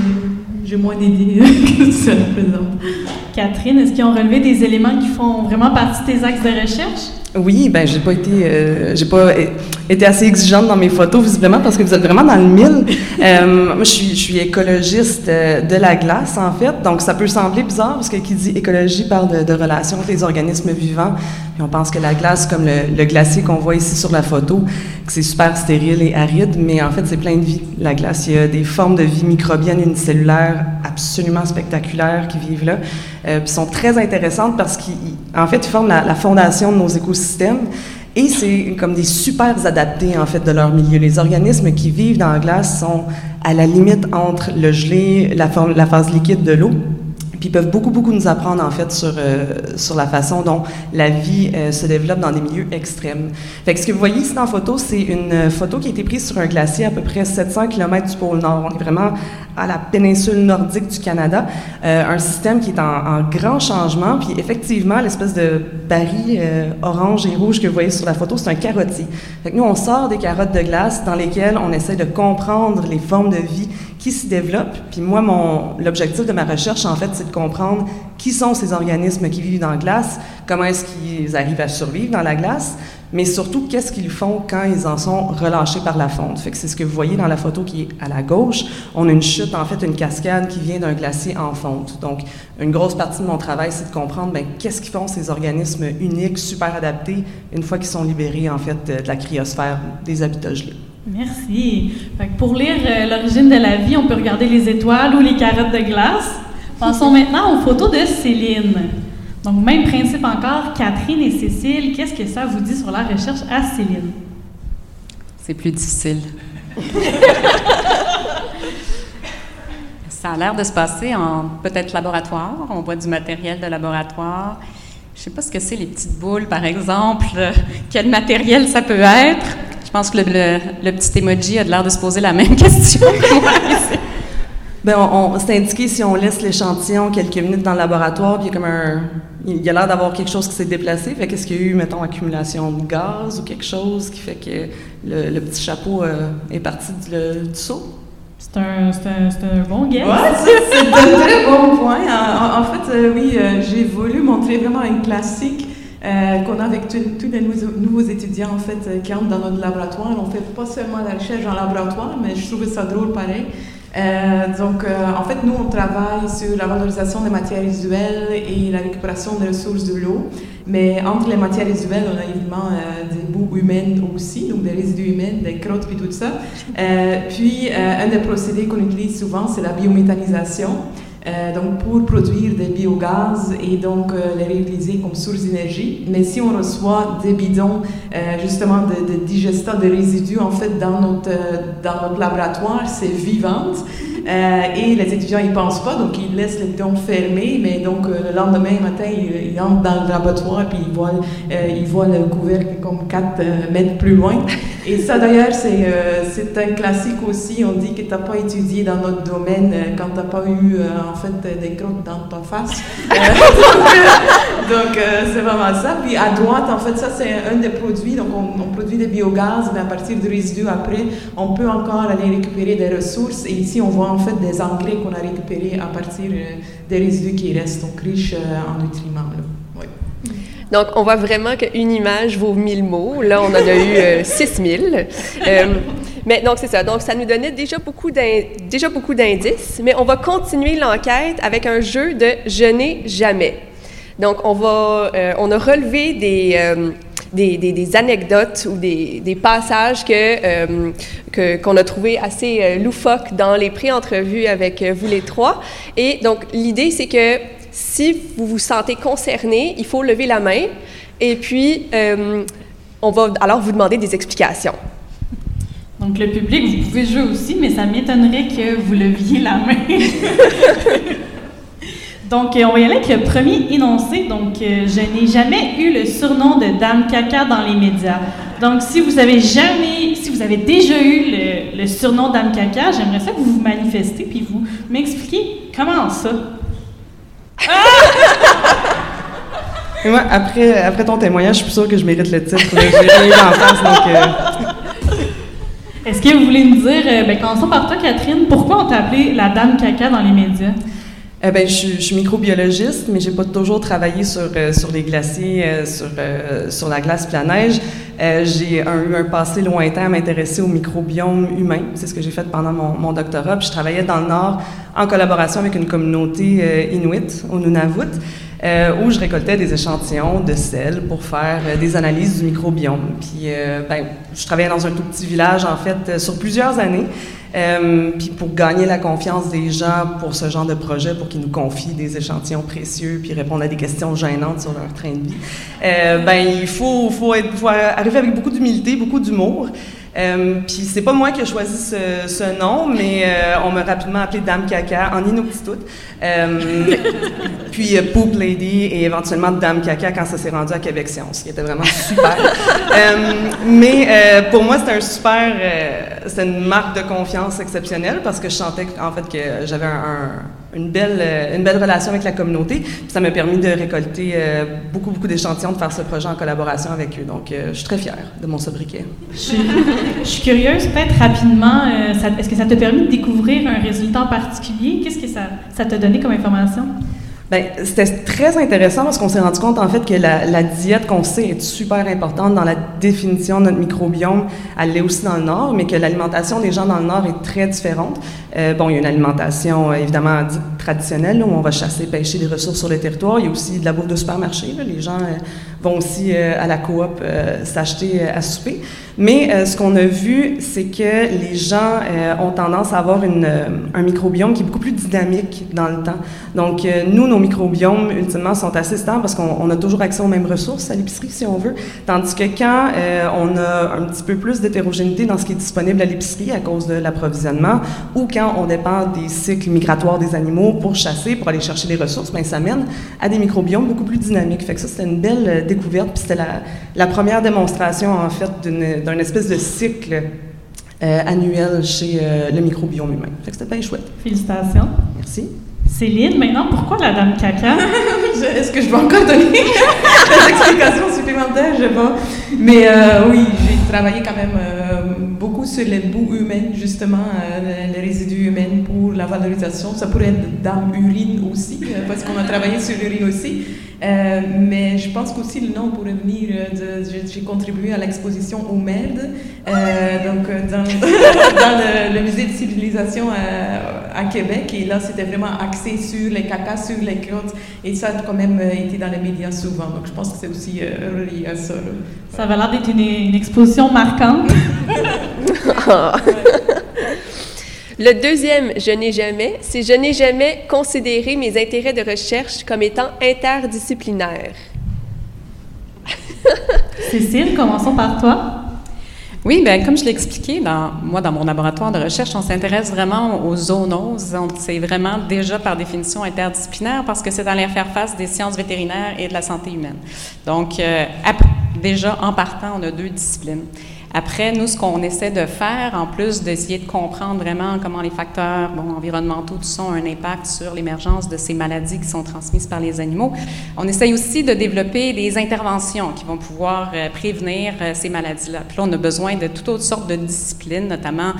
j'ai moins d'idées que ça représente. Catherine, est-ce qu'ils ont relevé des éléments qui font vraiment partie de tes axes de recherche? Oui, bien, j'ai pas été assez exigeante dans mes photos, visiblement, parce que vous êtes vraiment dans le mille. Moi, je suis écologiste de la glace, en fait, donc ça peut sembler bizarre, parce que qui dit écologie parle de relations avec les organismes vivants, puis on pense que la glace, comme le glacier qu'on voit ici sur la photo, que c'est super stérile et aride, mais en fait, c'est plein de vie. La glace, il y a des formes de vie microbienne unicellulaire absolument spectaculaires qui vivent là, puis sont très intéressantes parce qu'en fait, ils forment la fondation de nos écosystèmes. Et c'est comme des super adaptés, en fait, de leur milieu. Les organismes qui vivent dans la glace sont à la limite entre le gelé, la phase liquide de l'eau, puis ils peuvent beaucoup, beaucoup nous apprendre, en fait, sur la façon dont la vie se développe dans des milieux extrêmes. Fait que ce que vous voyez ici dans la photo, c'est une photo qui a été prise sur un glacier à peu près 700 km du pôle Nord. On est vraiment à la péninsule nordique du Canada, un système qui est en grand changement, puis effectivement, l'espèce de baril orange et rouge que vous voyez sur la photo, c'est un carottier. Fait que nous, on sort des carottes de glace dans lesquelles on essaie de comprendre les formes de vie qui s'y développent, puis moi, l'objectif de ma recherche, en fait, c'est de comprendre qui sont ces organismes qui vivent dans la glace, comment est-ce qu'ils arrivent à survivre dans la glace, mais surtout, qu'est-ce qu'ils font quand ils en sont relâchés par la fonte. Fait que c'est ce que vous voyez dans la photo qui est à la gauche. On a une chute, en fait, une cascade qui vient d'un glacier en fonte. Donc, une grosse partie de mon travail, c'est de comprendre qu'est-ce qu'ils font ces organismes uniques, super adaptés, une fois qu'ils sont libérés, en fait, de la cryosphère, des habitats gelés. Merci. Fait que pour lire l'origine de la vie, on peut regarder les étoiles ou les carottes de glace. Passons maintenant aux photos de Céline. Donc, même principe encore, Catherine et Cécile, qu'est-ce que ça vous dit sur la recherche à Céline? C'est plus difficile. Ça a l'air de se passer en peut-être laboratoire. On voit du matériel de laboratoire. Je ne sais pas ce que c'est, les petites boules, par exemple. Quel matériel ça peut être? Je pense que le petit emoji a l'air de se poser la même question que moi. Bien, c'est indiqué si on laisse l'échantillon quelques minutes dans le laboratoire, puis il y a l'air d'avoir quelque chose qui s'est déplacé. Fait qu'est-ce qu'il y a eu, mettons, accumulation de gaz ou quelque chose qui fait que le petit chapeau est parti du seau? C'est un bon guess. Ouais, c'est un très bon point. En fait, j'ai voulu montrer vraiment un classique qu'on a avec tous les nouveaux étudiants, en fait, qui entrent dans notre laboratoire. On ne fait pas seulement la recherche en laboratoire, mais je trouvais ça drôle pareil. En fait, nous, on travaille sur la valorisation des matières résiduelles et la récupération des ressources de l'eau. Mais entre les matières résiduelles, on a évidemment des boues humaines aussi, donc des résidus humains, des crottes et tout ça. Un des procédés qu'on utilise souvent, c'est la biométhanisation. Pour produire des biogaz et donc les réutiliser comme source d'énergie. Mais si on reçoit des bidons, justement, de digestats, de résidus, en fait, dans notre laboratoire, c'est vivant. Et les étudiants, ils pensent pas, donc ils laissent les bidons fermés. Mais donc, le lendemain matin, ils entrent dans le laboratoire et puis ils voient le couvercle comme 4 mètres plus loin. Et ça, d'ailleurs, c'est un classique aussi. On dit que tu n'as pas étudié dans notre domaine quand tu n'as pas eu, en fait, des crottes dans ta face. C'est vraiment ça. Puis à droite, en fait, ça, c'est un des produits. Donc, on produit des biogaz, mais à partir du résidu, après, on peut encore aller récupérer des ressources. Et ici, on voit, en fait, des engrais qu'on a récupérés à partir des résidus qui restent, donc riches en nutriments, là. Donc, on voit vraiment qu'une image vaut 1000 mots. Là, on en a eu 6000. Mais donc, c'est ça. Donc, ça nous donnait déjà beaucoup d'indices. Mais on va continuer l'enquête avec un jeu de « Je n'ai jamais ». Donc, on a relevé des des anecdotes ou des passages qu'on a trouvé assez loufoques dans les pré-entrevues avec vous les trois. Et donc, l'idée, c'est que si vous vous sentez concerné, il faut lever la main et puis on va alors vous demander des explications. Donc, le public, vous pouvez jouer aussi, mais ça m'étonnerait que vous leviez la main. Donc, on va y aller avec le premier énoncé. Donc, je n'ai jamais eu le surnom de Dame Caca dans les médias. Donc, si vous avez déjà eu le surnom Dame Caca, j'aimerais ça que vous vous manifestiez puis vous m'expliquiez comment ça. Et moi, après ton témoignage, je suis sûre que je mérite le titre. J'ai rien eu en face, donc... Est-ce que vous voulez nous dire, commençons par toi, Catherine, pourquoi on t'a appelée la Dame Caca dans les médias? Je suis microbiologiste, mais j'ai pas toujours travaillé sur les glaciers, sur la glace et la neige. J'ai eu un passé lointain à m'intéresser au microbiome humain. C'est ce que j'ai fait pendant mon doctorat. Puis je travaillais dans le Nord en collaboration avec une communauté inuite au Nunavut, où je récoltais des échantillons de sel pour faire des analyses du microbiome. Puis je travaillais dans un tout petit village, en fait, sur plusieurs années. Puis pour gagner la confiance des gens pour ce genre de projet, pour qu'ils nous confient des échantillons précieux puis répondent à des questions gênantes sur leur train de vie, il faut arriver avec beaucoup d'humilité, beaucoup d'humour. Puis c'est pas moi qui ai choisi ce nom, mais on m'a rapidement appelée Dame Caca en Inuktitut, puis Poop Lady et éventuellement Dame Caca quand ça s'est rendu à Québec Science, qui était vraiment super. Pour moi, c'était c'était une marque de confiance exceptionnelle parce que je sentais en fait que j'avais une belle relation avec la communauté. Puis ça m'a permis de récolter beaucoup, beaucoup d'échantillons, de faire ce projet en collaboration avec eux. Donc, je suis très fière de mon sobriquet. Je suis curieuse, peut-être rapidement, est-ce que ça t'a permis de découvrir un résultat en particulier? Qu'est-ce que ça t'a donné comme information? C'était très intéressant parce qu'on s'est rendu compte en fait que la diète qu'on sait est super importante dans la définition de notre microbiome. Elle l'est aussi dans le Nord, mais que l'alimentation des gens dans le Nord est très différente. Il y a une alimentation évidemment dite traditionnelle, là, où on va chasser, pêcher des ressources sur le territoire. Il y a aussi de la bouffe de supermarché. Là. Les gens vont aussi à la coop s'acheter à souper. Mais ce qu'on a vu, c'est que les gens ont tendance à avoir un microbiome qui est beaucoup plus dynamique dans le temps. Donc nous, nos microbiomes, ultimement, sont assez stables parce qu'on a toujours accès aux mêmes ressources à l'épicerie, si on veut. Tandis que quand on a un petit peu plus d'hétérogénéité dans ce qui est disponible à l'épicerie à cause de l'approvisionnement, ou quand on dépend des cycles migratoires des animaux pour chasser, pour aller chercher des ressources, ça mène à des microbiomes beaucoup plus dynamiques. Fait que ça, c'était une belle découverte. Puis c'était la première démonstration, en fait, d'une espèce de cycle annuel chez le microbiome humain. Fait que c'était bien chouette. Félicitations. Merci. Céline, maintenant, pourquoi la Dame Caca? Est-ce que je peux encore donner des explications supplémentaires? Je sais pas. Mais oui, j'ai travaillé quand même beaucoup sur les bouts humaines, justement, les résidus humains pour la valorisation. Ça pourrait être Dame Urine aussi, parce qu'on a travaillé sur l'urine aussi. Mais je pense qu'aussi le nom, pour revenir, j'ai contribué à l'exposition aux merdes, dans le musée de civilisation à Québec, et là c'était vraiment axé sur les cacas, sur les crottes, et ça a quand même été dans les médias souvent, donc je pense que c'est aussi relié à ça. Là. Ça va l'air d'être une exposition marquante. Le deuxième « je n'ai jamais », c'est « je n'ai jamais considéré mes intérêts de recherche comme étant interdisciplinaires ». Cécile, commençons par toi. Oui, comme je l'ai expliqué, dans mon laboratoire de recherche, on s'intéresse vraiment aux zoonoses. Donc, c'est vraiment déjà par définition interdisciplinaire parce que c'est dans l'interface des sciences vétérinaires et de la santé humaine. Donc, déjà, en partant, on a deux disciplines. Après, nous, ce qu'on essaie de faire, en plus d'essayer de comprendre vraiment comment les facteurs environnementaux ont un impact sur l'émergence de ces maladies qui sont transmises par les animaux, on essaie aussi de développer des interventions qui vont pouvoir prévenir ces maladies-là. Puis là, on a besoin de toutes autres sortes de disciplines, notamment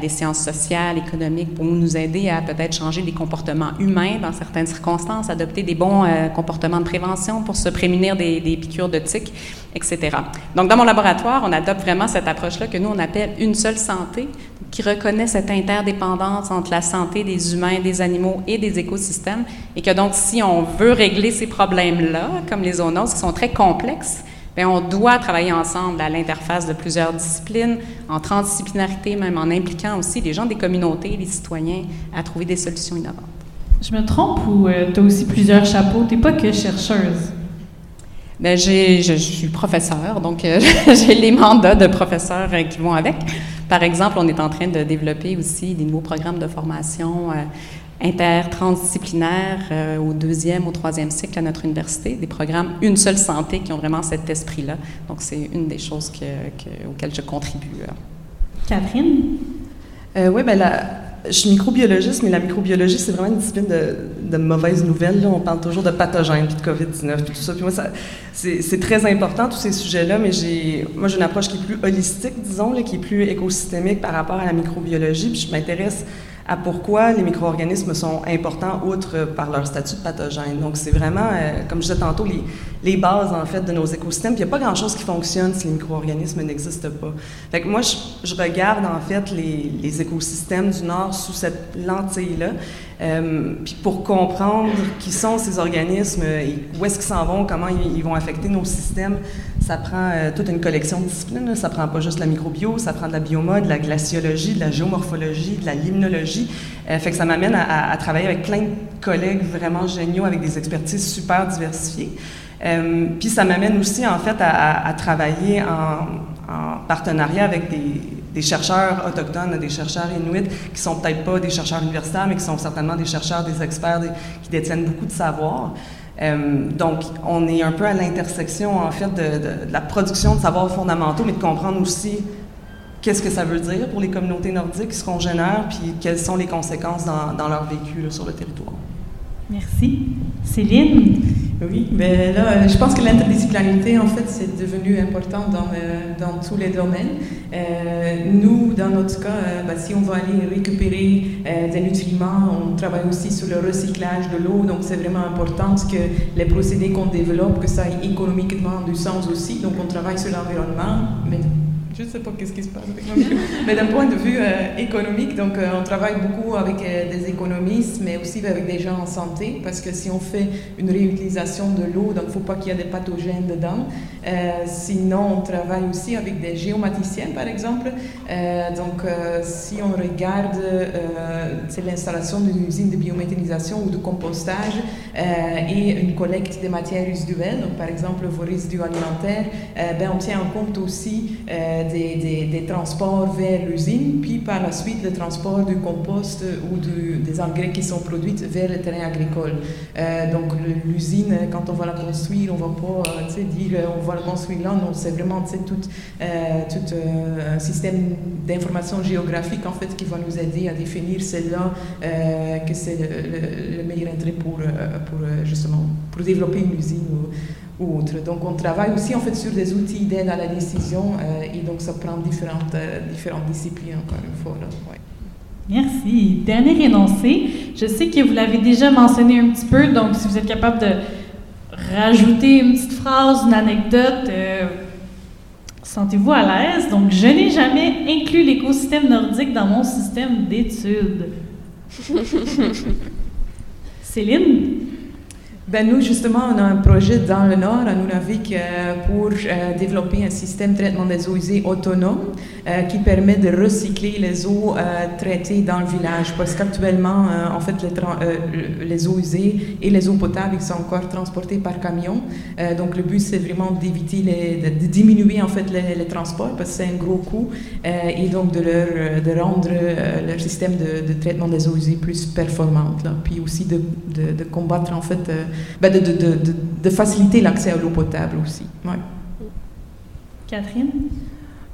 des sciences sociales, économiques, pour nous aider à peut-être changer les comportements humains dans certaines circonstances, adopter des bons comportements de prévention pour se prémunir des piqûres de tiques, etc. Donc, dans mon laboratoire, on adopte vraiment cette approche-là que nous, on appelle une seule santé, qui reconnaît cette interdépendance entre la santé des humains, des animaux et des écosystèmes, et que donc, si on veut régler ces problèmes-là, comme les zoonoses qui sont très complexes, bien, on doit travailler ensemble à l'interface de plusieurs disciplines, en transdisciplinarité même, en impliquant aussi les gens des communautés, les citoyens, à trouver des solutions innovantes. Je me trompe ou tu as aussi plusieurs chapeaux? Tu n'es pas que chercheuse? Bien, je suis professeure, donc j'ai les mandats de professeur qui vont avec. Par exemple, on est en train de développer aussi des nouveaux programmes de formation intertransdisciplinaires au deuxième, au troisième cycle à notre université, des programmes Une seule santé qui ont vraiment cet esprit-là. Donc, c'est une des choses auxquelles je contribue. Catherine? Oui, bien je suis microbiologiste, mais la microbiologie, c'est vraiment une discipline de mauvaises nouvelles. Là, on parle toujours de pathogènes, puis de COVID-19, puis tout ça. Puis moi, c'est très important, tous ces sujets-là, mais j'ai une approche qui est plus holistique, disons, là, qui est plus écosystémique par rapport à la microbiologie, puis je m'intéresse à pourquoi les micro-organismes sont importants outre par leur statut de pathogène. Donc, c'est vraiment, comme je disais tantôt, les bases, en fait, de nos écosystèmes. Puis, il n'y a pas grand-chose qui fonctionne si les micro-organismes n'existent pas. Fait que moi, je regarde, en fait, les écosystèmes du Nord sous cette lentille-là, puis pour comprendre qui sont ces organismes, où est-ce qu'ils s'en vont, comment ils vont affecter nos systèmes, ça prend toute une collection de disciplines. Là. Ça prend pas juste la microbio, ça prend de la biomode, de la glaciologie, de la géomorphologie, de la limnologie. Fait que ça m'amène à travailler avec plein de collègues vraiment géniaux, avec des expertises super diversifiées. Puis ça m'amène aussi, en fait, à travailler en partenariat avec des chercheurs autochtones, des chercheurs inuits, qui sont peut-être pas des chercheurs universitaires, mais qui sont certainement des chercheurs, des experts, qui détiennent beaucoup de savoir. Donc, on est un peu à l'intersection, en fait, de la production de savoirs fondamentaux, mais de comprendre aussi qu'est-ce que ça veut dire pour les communautés nordiques, ce qu'on génère, puis quelles sont les conséquences dans leur vécu là, sur le territoire. Merci. Céline? Oui, bien là, je pense que l'interdisciplinarité, en fait, c'est devenu important dans tous les domaines. Nous, dans notre cas, si on va aller récupérer des nutriments, on travaille aussi sur le recyclage de l'eau, donc c'est vraiment important que les procédés qu'on développe, que ça ait économiquement du sens aussi, donc on travaille sur l'environnement, mais je ne sais pas qu'est-ce qui se passe avec nous, mais d'un point de vue économique, donc on travaille beaucoup avec des économistes, mais aussi avec des gens en santé, parce que si on fait une réutilisation de l'eau, donc il ne faut pas qu'il y ait des pathogènes dedans. Sinon, on travaille aussi avec des géomaticiens, par exemple. Si on regarde, c'est l'installation d'une usine de biométhanisation ou de compostage et une collecte des matières résiduelles, donc par exemple vos résidus alimentaires, on tient en compte aussi des transports vers l'usine, puis par la suite le transport du compost ou des engrais qui sont produits vers le terrain agricole. Donc l'usine, quand on va la construire, on ne va pas dire on va la construire là, non, c'est vraiment tout un système d'information géographique en fait qui va nous aider à définir celle-là que c'est le meilleur intérêt pour justement pour développer une usine ou autre. Donc on travaille aussi en fait sur des outils d'aide à la décision et donc ça prend différentes disciplines encore une fois. Là. Ouais. Merci. Dernier énoncé, je sais que vous l'avez déjà mentionné un petit peu, donc si vous êtes capable de rajouter une petite phrase, une anecdote, sentez-vous à l'aise. Donc je n'ai jamais inclus l'écosystème nordique dans mon système d'études. Céline? Ben nous, justement, on a un projet dans le Nord, à Nunavik, pour développer un système de traitement des eaux usées autonome qui permet de recycler les eaux traitées dans le village. Parce qu'actuellement, en fait, les eaux usées et les eaux potables sont encore transportées par camion. Donc, le but, c'est vraiment d'éviter, de diminuer, en fait, les transports, parce que c'est un gros coût. Et donc, de rendre leur système de traitement des eaux usées plus performant. Là. Puis aussi, de combattre, en fait... de faciliter l'accès à l'eau potable aussi. Ouais. Catherine?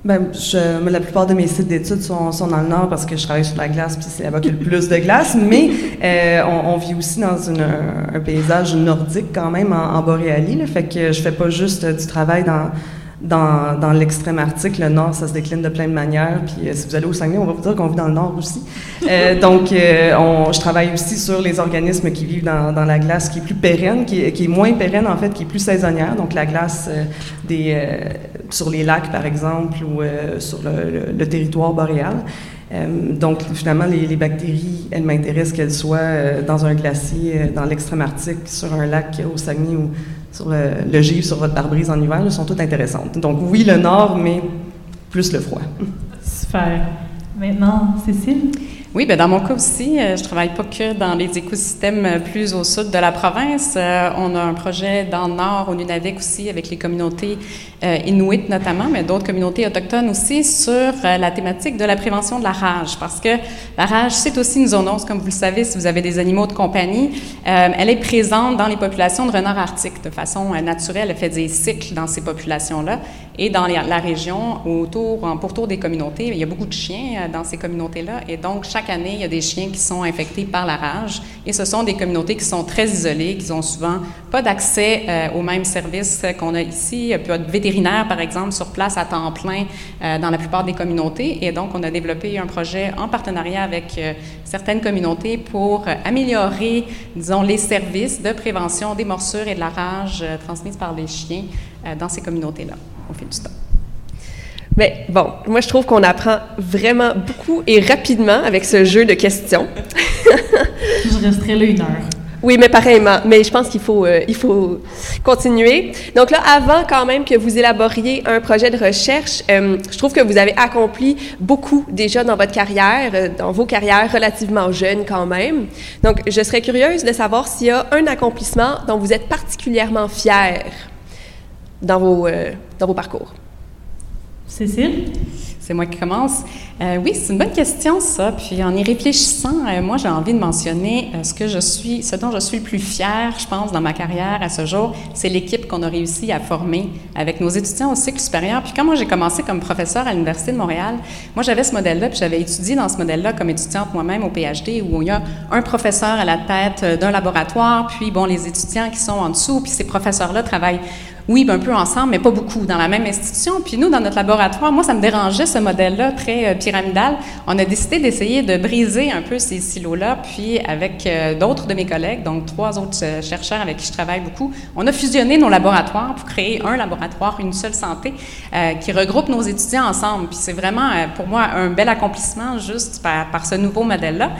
Ben, la plupart de mes sites d'études sont dans le Nord parce que je travaille sur la glace puis c'est là-bas qu'il y a le plus de glace, mais on vit aussi dans un paysage nordique quand même en Boréalie, là, fait que je fais pas juste du travail dans l'extrême arctique. Le Nord, ça se décline de plein de manières, puis si vous allez au Saguenay, on va vous dire qu'on vit dans le Nord aussi. Je travaille aussi sur les organismes qui vivent dans la glace qui est plus pérenne, qui est moins pérenne en fait, qui est plus saisonnière, donc la glace sur les lacs par exemple, ou sur le territoire boréal. Donc finalement, les bactéries, elles m'intéressent qu'elles soient dans un glacier, dans l'extrême arctique, sur un lac au Saguenay ou sur le givre sur votre pare-brise en hiver, sont toutes intéressantes. Donc oui, le nord, mais plus le froid. Super. Maintenant, Cécile? Oui, bien, dans mon cas aussi, je ne travaille pas que dans les écosystèmes plus au sud de la province. On a un projet dans le nord, au Nunavik aussi, avec les communautés inuites notamment, mais d'autres communautés autochtones aussi, sur la thématique de la prévention de la rage. Parce que la rage, c'est aussi une zoonose, comme vous le savez, si vous avez des animaux de compagnie. Elle est présente dans les populations de renards arctiques de façon naturelle. Elle fait des cycles dans ces populations-là. Et dans la région, en pourtour des communautés, il y a beaucoup de chiens dans ces communautés-là. Et donc, chaque année, il y a des chiens qui sont infectés par la rage. Et ce sont des communautés qui sont très isolées, qui n'ont souvent pas d'accès aux mêmes services qu'on a ici. Il peut y avoir vétérinaire, par exemple, sur place à temps plein dans la plupart des communautés. Et donc, on a développé un projet en partenariat avec certaines communautés pour améliorer, disons, les services de prévention des morsures et de la rage transmises par les chiens dans ces communautés-là au fil du temps. Mais bon, moi, je trouve qu'on apprend vraiment beaucoup et rapidement avec ce jeu de questions. Je resterai là 1 heure. Oui, mais pareillement. Mais je pense qu'il faut continuer. Donc là, avant quand même que vous élaboriez un projet de recherche, je trouve que vous avez accompli beaucoup déjà dans votre carrière, dans vos carrières relativement jeunes quand même. Donc, je serais curieuse de savoir s'il y a un accomplissement dont vous êtes particulièrement fière dans vos parcours. Cécile? C'est moi qui commence. Oui, c'est une bonne question, ça. Puis en y réfléchissant, moi, j'ai envie de mentionner ce dont je suis le plus fière, je pense, dans ma carrière à ce jour, c'est l'équipe qu'on a réussi à former avec nos étudiants au cycle supérieur. Puis quand moi, j'ai commencé comme professeure à l'Université de Montréal, moi, j'avais ce modèle-là, puis j'avais étudié dans ce modèle-là comme étudiante moi-même au PhD, où il y a un professeur à la tête d'un laboratoire, puis, bon, les étudiants qui sont en dessous, puis ces professeurs-là travaillent un peu ensemble, mais pas beaucoup, dans la même institution. Puis nous, dans notre laboratoire, moi, ça me dérangeait, ce modèle-là, très pyramidal. On a décidé d'essayer de briser un peu ces silos-là, puis avec d'autres de mes collègues, donc 3 autres chercheurs avec qui je travaille beaucoup, on a fusionné nos laboratoires pour créer un laboratoire, une seule santé, qui regroupe nos étudiants ensemble. Puis c'est vraiment, pour moi, un bel accomplissement juste par ce nouveau modèle-là.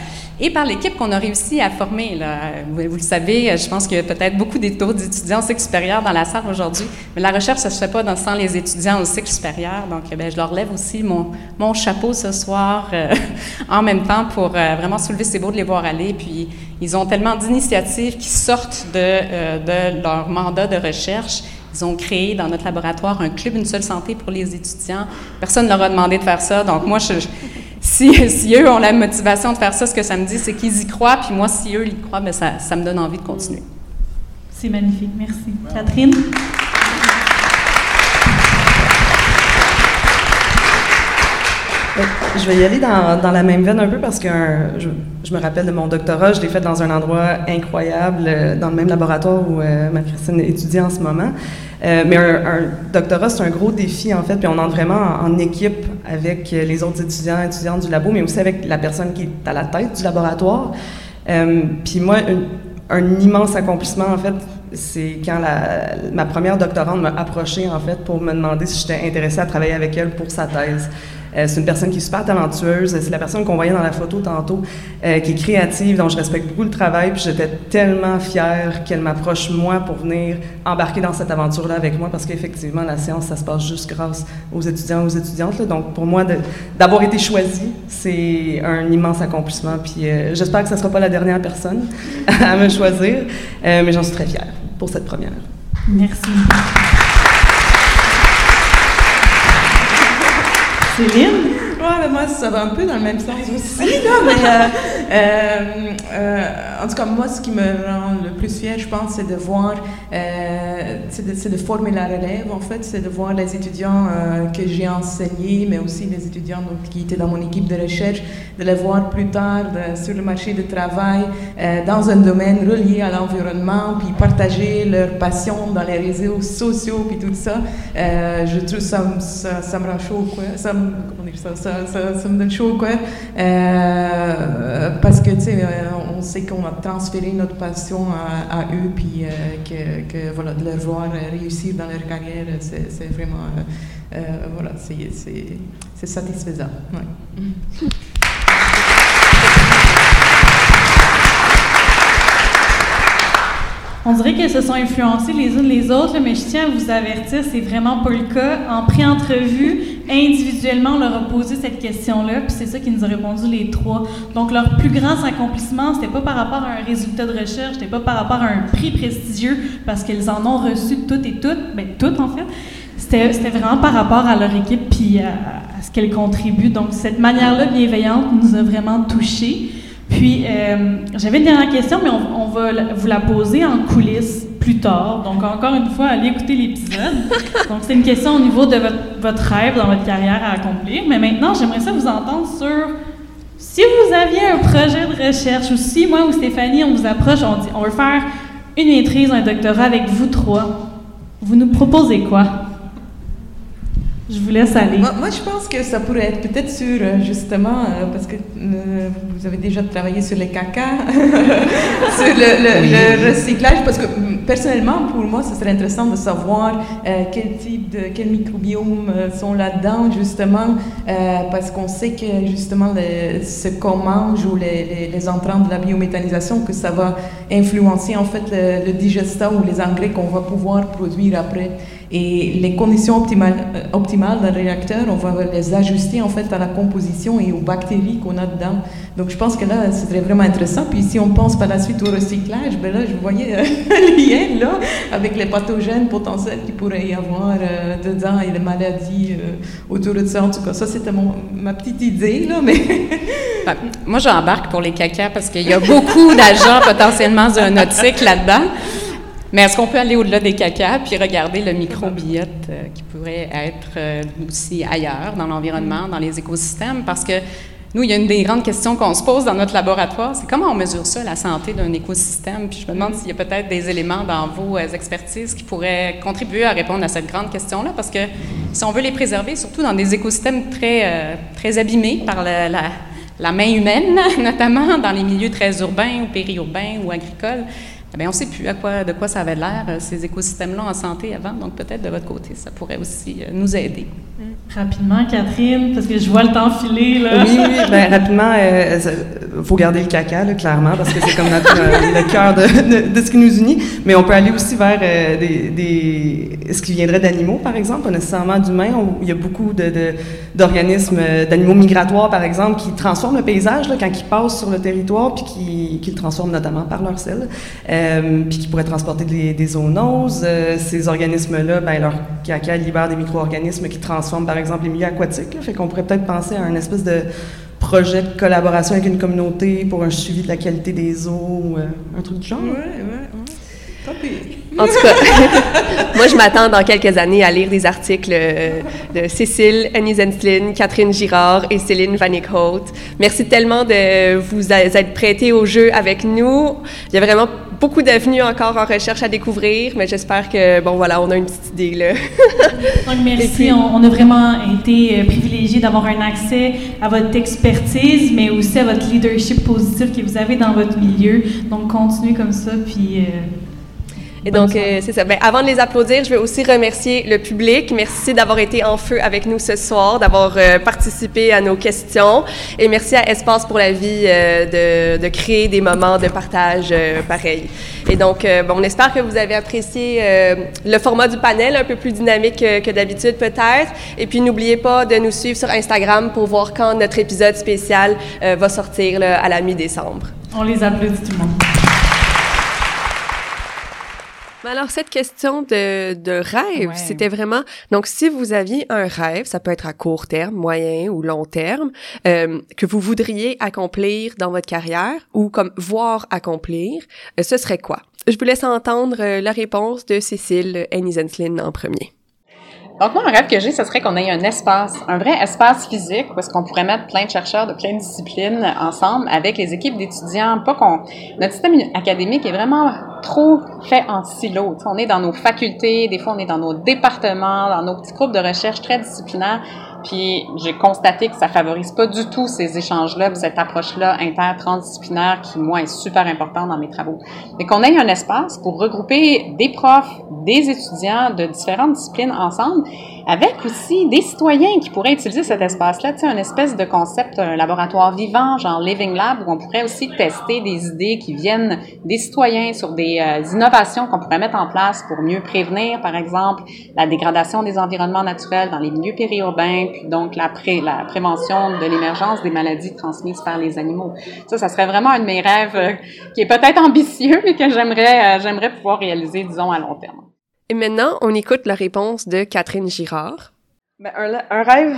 Et par l'équipe qu'on a réussi à former, là. Vous le savez, je pense qu'il y a peut-être beaucoup d'autres étudiants au cycle supérieur dans la salle aujourd'hui, mais la recherche, ça se fait pas sans les étudiants au cycle supérieur, donc je leur lève aussi mon chapeau ce soir en même temps pour vraiment soulever, c'est beau de les voir aller, puis ils ont tellement d'initiatives qui sortent de leur mandat de recherche. Ils ont créé dans notre laboratoire un club, une seule santé pour les étudiants. Personne ne leur a demandé de faire ça, donc moi, si eux ont la motivation de faire ça, ce que ça me dit, c'est qu'ils y croient, puis moi, si eux y croient, bien, ça me donne envie de continuer. C'est magnifique, merci. Wow. Catherine? Je vais y aller dans la même veine un peu parce que je me rappelle de mon doctorat, je l'ai fait dans un endroit incroyable, dans le même laboratoire où Marie-Christine étudie en ce moment. Mais un doctorat, c'est un gros défi en fait, puis on entre vraiment en équipe avec les autres étudiants et étudiantes du labo, mais aussi avec la personne qui est à la tête du laboratoire. Puis moi, un immense accomplissement en fait, c'est quand ma première doctorante m'a approchée en fait pour me demander si j'étais intéressée à travailler avec elle pour sa thèse. C'est une personne qui est super talentueuse, c'est la personne qu'on voyait dans la photo tantôt, qui est créative, donc je respecte beaucoup le travail, puis j'étais tellement fière qu'elle m'approche moi pour venir embarquer dans cette aventure-là avec moi, parce qu'effectivement, la science, ça se passe juste grâce aux étudiants, aux étudiantes, là. Donc pour moi, d'avoir été choisie, c'est un immense accomplissement, puis j'espère que ça ne sera pas la dernière personne à me choisir, mais j'en suis très fière pour cette première. Merci. Céline? Ouais, moi, ça va un peu dans le même sens aussi, là, mais en tout cas, moi, ce qui me rend le plus fière, je pense, c'est de voir, c'est de former la relève, en fait, c'est de voir les étudiants que j'ai enseignés, mais aussi les étudiants donc, qui étaient dans mon équipe de recherche, de les voir plus tard sur le marché du travail, dans un domaine relié à l'environnement, puis partager leur passion dans les réseaux sociaux, puis tout ça, je trouve ça me rend chaud, quoi, ça me donne chaud, quoi. Parce que, tu sais, on sait qu'on a transféré notre passion à eux, puis que voilà, de leur voir réussir dans leur carrière, c'est vraiment, voilà, c'est satisfaisant. Ouais. On dirait qu'elles se sont influencées les unes les autres, là, mais je tiens à vous avertir, c'est vraiment pas le cas. En pré-entrevue, individuellement, on leur a posé cette question-là, puis c'est ça qui nous a répondu les trois. Donc, leur plus grand accomplissement, c'était pas par rapport à un résultat de recherche, c'était pas par rapport à un prix prestigieux, parce qu'elles en ont reçu toutes et toutes, bien, toutes en fait. C'était vraiment par rapport à leur équipe puis à ce qu'elles contribuent. Donc, cette manière-là bienveillante nous a vraiment touchés. Puis, j'avais une dernière question, mais on va vous la poser en coulisses plus tard. Donc, encore une fois, allez écouter l'épisode. Donc, c'est une question au niveau de votre rêve dans votre carrière à accomplir. Mais maintenant, j'aimerais ça vous entendre sur si vous aviez un projet de recherche ou si moi ou Stéphanie, on vous approche, on dit on veut faire une maîtrise, un doctorat avec vous trois. Vous nous proposez quoi? Je vous laisse aller. Moi, je pense que ça pourrait être peut-être sur, justement, parce que vous avez déjà travaillé sur les cacas, sur le recyclage, parce que personnellement, pour moi, ce serait intéressant de savoir quel microbiome sont là-dedans, justement, parce qu'on sait que, justement, ce qu'on mange ou les entrants de la biométhanisation, que ça va influencer, en fait, le digestat ou les engrais qu'on va pouvoir produire après. Et les conditions optimales d'un réacteur, on va les ajuster en fait à la composition et aux bactéries qu'on a dedans. Donc je pense que là, ce serait vraiment intéressant. Puis si on pense par la suite au recyclage, ben là, je voyais un lien là avec les pathogènes potentiels qu'il pourrait y avoir dedans et les maladies autour de ça. En tout cas, ça c'était ma petite idée là, mais... Ben, moi, j'embarque pour les cacas parce qu'il y a beaucoup d'agents potentiellement zoonotiques là-dedans. Mais est-ce qu'on peut aller au-delà des cacas puis regarder le microbiote qui pourrait être aussi ailleurs, dans l'environnement, dans les écosystèmes? Parce que nous, il y a une des grandes questions qu'on se pose dans notre laboratoire, c'est comment on mesure ça, la santé d'un écosystème? Puis je me demande s'il y a peut-être des éléments dans vos expertises qui pourraient contribuer à répondre à cette grande question-là, parce que si on veut les préserver, surtout dans des écosystèmes très abîmés par la main humaine, notamment dans les milieux très urbains ou périurbains ou agricoles, bien, on ne sait plus de quoi ça avait l'air, ces écosystèmes-là en santé avant, donc peut-être de votre côté, ça pourrait aussi nous aider. Rapidement, Catherine, parce que je vois le temps filer, là. Oui, bien, rapidement, il faut garder le caca, là, clairement, parce que c'est comme le cœur de ce qui nous unit, mais on peut aller aussi vers ce qui viendrait d'animaux, par exemple, pas nécessairement d'humains. Il y a beaucoup d'organismes, d'animaux migratoires, par exemple, qui transforment le paysage, là, quand ils passent sur le territoire, puis qui le transforment notamment par leurs selles. Puis qui pourraient transporter des zoonoses. Ces organismes-là, ben, leur caca libère des micro-organismes qui transforment, par exemple, les milieux aquatiques. Là. Fait qu'on pourrait peut-être penser à un espèce de projet de collaboration avec une communauté pour un suivi de la qualité des eaux, un truc du genre. Oui. Tant pis. En tout cas, moi, je m'attends dans quelques années à lire des articles de Cécile Aenishaenslin, Catherine Girard et Céline Vaneeckhaute. Merci tellement de vous être prêtés au jeu avec nous. Il y a vraiment beaucoup d'avenues encore en recherche à découvrir, mais j'espère que, bon, voilà, on a une petite idée, là. Donc, merci. Puis, on a vraiment été privilégiés d'avoir un accès à votre expertise, mais aussi à votre leadership positif que vous avez dans votre milieu. Donc, continuez comme ça, puis... Et donc, c'est ça. Bien, avant de les applaudir, je veux aussi remercier le public. Merci d'avoir été en feu avec nous ce soir, d'avoir participé à nos questions. Et merci à Espace pour la vie de créer des moments de partage pareils. Et donc, bon, on espère que vous avez apprécié le format du panel, un peu plus dynamique que d'habitude peut-être. Et puis, n'oubliez pas de nous suivre sur Instagram pour voir quand notre épisode spécial va sortir là, à la mi-décembre. On les applaudit tout le monde. Alors, cette question de rêve, ouais. C'était vraiment... Donc, si vous aviez un rêve, ça peut être à court terme, moyen ou long terme, que vous voudriez accomplir dans votre carrière ou comme voir accomplir, ce serait quoi? Je vous laisse entendre la réponse de Cécile Aenishaenslin en premier. Donc, moi, un rêve que j'ai, ce serait qu'on ait un espace, un vrai espace physique où est-ce qu'on pourrait mettre plein de chercheurs de plein de disciplines ensemble avec les équipes d'étudiants. Notre système académique est vraiment trop fait en silo. On est dans nos facultés, des fois on est dans nos départements, dans nos petits groupes de recherche très disciplinaires. Puis j'ai constaté que ça favorise pas du tout ces échanges-là, cette approche-là intertransdisciplinaire qui, moi, est super importante dans mes travaux. Mais qu'on ait un espace pour regrouper des profs, des étudiants de différentes disciplines ensemble avec aussi des citoyens qui pourraient utiliser cet espace-là, tu sais, un espèce de concept, un laboratoire vivant, genre Living Lab, où on pourrait aussi tester des idées qui viennent des citoyens sur des innovations qu'on pourrait mettre en place pour mieux prévenir, par exemple, la dégradation des environnements naturels dans les milieux périurbains, puis donc la prévention de l'émergence des maladies transmises par les animaux. Ça serait vraiment un de mes rêves qui est peut-être ambitieux, mais que j'aimerais pouvoir réaliser, disons, à long terme. Et maintenant, on écoute la réponse de Catherine Girard. Ben, un rêve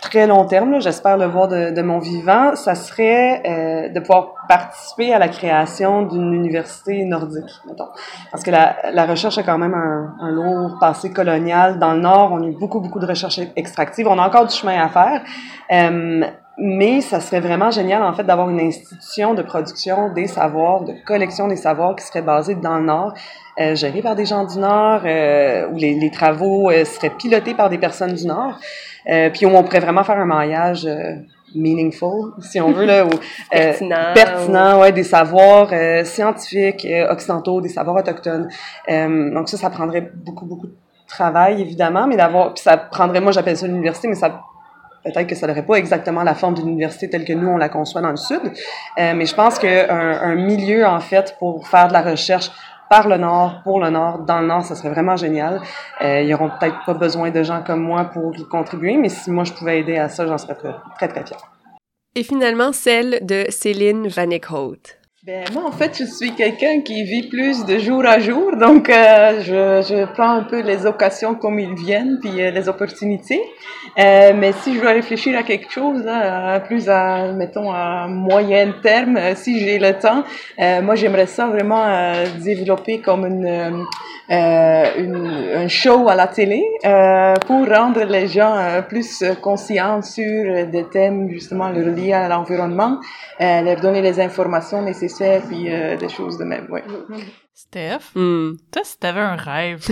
très long terme, là, j'espère le voir de mon vivant, ça serait de pouvoir participer à la création d'une université nordique, mettons. Parce que la recherche a quand même un lourd passé colonial. Dans le Nord, on a eu beaucoup de recherches extractives. On a encore du chemin à faire. Mais ça serait vraiment génial, en fait, d'avoir une institution de production des savoirs, de collection des savoirs qui serait basée dans le Nord, gérée par des gens du Nord, où les travaux seraient pilotés par des personnes du Nord, puis où on pourrait vraiment faire un maillage meaningful, si on veut, là, ou pertinent, ouais, des savoirs scientifiques, occidentaux, des savoirs autochtones. Donc ça prendrait beaucoup de travail, évidemment, mais puis ça prendrait, moi j'appelle ça l'université, mais peut-être que ça n'aurait pas exactement la forme d'une université telle que nous, on la conçoit dans le Sud. Mais je pense qu'un milieu, en fait, pour faire de la recherche par le Nord, pour le Nord, dans le Nord, ça serait vraiment génial. Ils n'auront peut-être pas besoin de gens comme moi pour y contribuer, mais si moi, je pouvais aider à ça, j'en serais très, très, très fière. Et finalement, celle de Céline Vaneeckhaute. Ben, moi, en fait, je suis quelqu'un qui vit plus de jour à jour, donc je prends un peu les occasions comme ils viennent, puis les opportunités. Mais si je dois réfléchir à quelque chose, là, mettons, à moyen terme, si j'ai le temps, moi, j'aimerais ça vraiment développer comme un show à la télé pour rendre les gens plus conscients sur des thèmes, justement, reliés à l'environnement, leur donner les informations nécessaires, puis des choses de même, ouais. Steph, toi, si t'avais un rêve,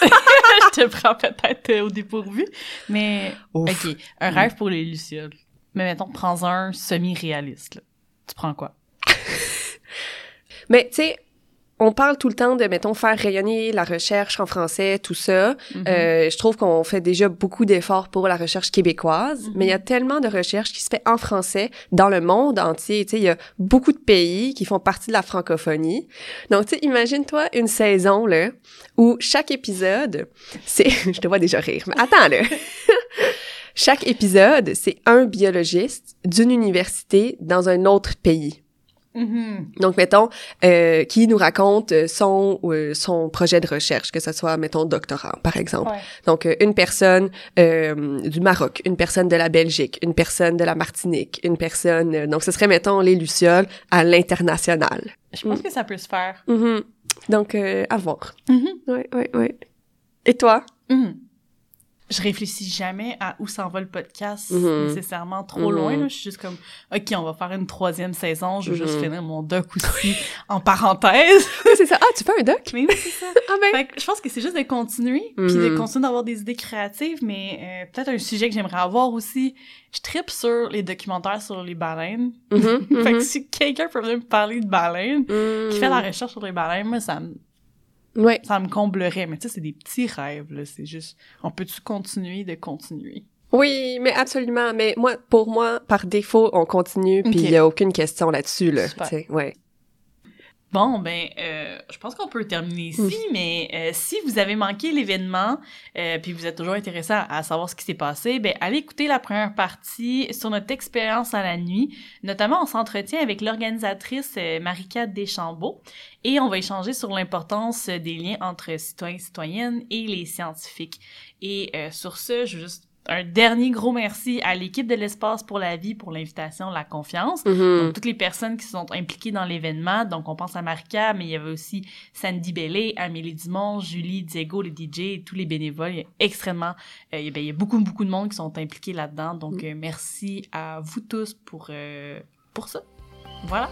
je te prends peut-être au dépourvu, mais Ouf. OK, un rêve pour les lucioles. Mais mettons, prends un semi-réaliste, là. Tu prends quoi? Mais, tu sais, on parle tout le temps de, mettons, faire rayonner la recherche en français, tout ça. Mm-hmm. Je trouve qu'on fait déjà beaucoup d'efforts pour la recherche québécoise, mais il y a tellement de recherche qui se fait en français dans le monde entier. Tu sais, il y a beaucoup de pays qui font partie de la francophonie. Donc, tu sais, imagine-toi une saison, là, où chaque épisode, c'est... Je te vois déjà rire, mais attends, là! Chaque épisode, c'est un biologiste d'une université dans un autre pays. Mm-hmm. Donc, mettons, qui nous raconte son projet de recherche, que ce soit, mettons, doctorat, par exemple. Ouais. Donc, une personne du Maroc, une personne de la Belgique, une personne de la Martinique, une personne... donc, ce serait, mettons, les lucioles à l'international. Je pense que ça peut se faire. Mm-hmm. Donc, à voir. Oui. Et toi? Je réfléchis jamais à où s'en va le podcast, nécessairement trop loin. Là. Je suis juste comme, OK, on va faire une 3e saison, je veux juste finir mon doc aussi, en parenthèse. C'est ça. Ah, tu fais un doc? Mais oui, c'est ça. Fait que je pense que c'est juste de continuer, puis de continuer d'avoir des idées créatives, mais peut-être un sujet que j'aimerais avoir aussi. Je trippe sur les documentaires sur les baleines. Fait que si quelqu'un peut venir me parler de baleines, qui fait la recherche sur les baleines, moi, ça me comblerait, mais tu sais, c'est des petits rêves, là, c'est juste, on peut-tu continuer? Oui, mais absolument, mais pour moi, par défaut, on continue, puis il n'y a aucune question là-dessus, là, tu sais, ouais. Bon, ben, je pense qu'on peut terminer ici, mais si vous avez manqué l'événement, puis vous êtes toujours intéressé à savoir ce qui s'est passé, ben, allez écouter la première partie sur notre expérience à la nuit. Notamment, on s'entretient avec l'organisatrice Marika Deschambault, et on va échanger sur l'importance des liens entre citoyens et citoyennes et les scientifiques. Et sur ce, je veux juste un dernier gros merci à l'équipe de l'Espace pour la vie pour l'invitation, la confiance. Donc, toutes les personnes qui se sont impliquées dans l'événement. Donc, on pense à Marika, mais il y avait aussi Sandy Bellé, Amélie Dimon, Julie Diego, le DJ et tous les bénévoles. Il y a extrêmement... il y a beaucoup de monde qui sont impliqués là-dedans. Donc, merci à vous tous pour ça. Voilà.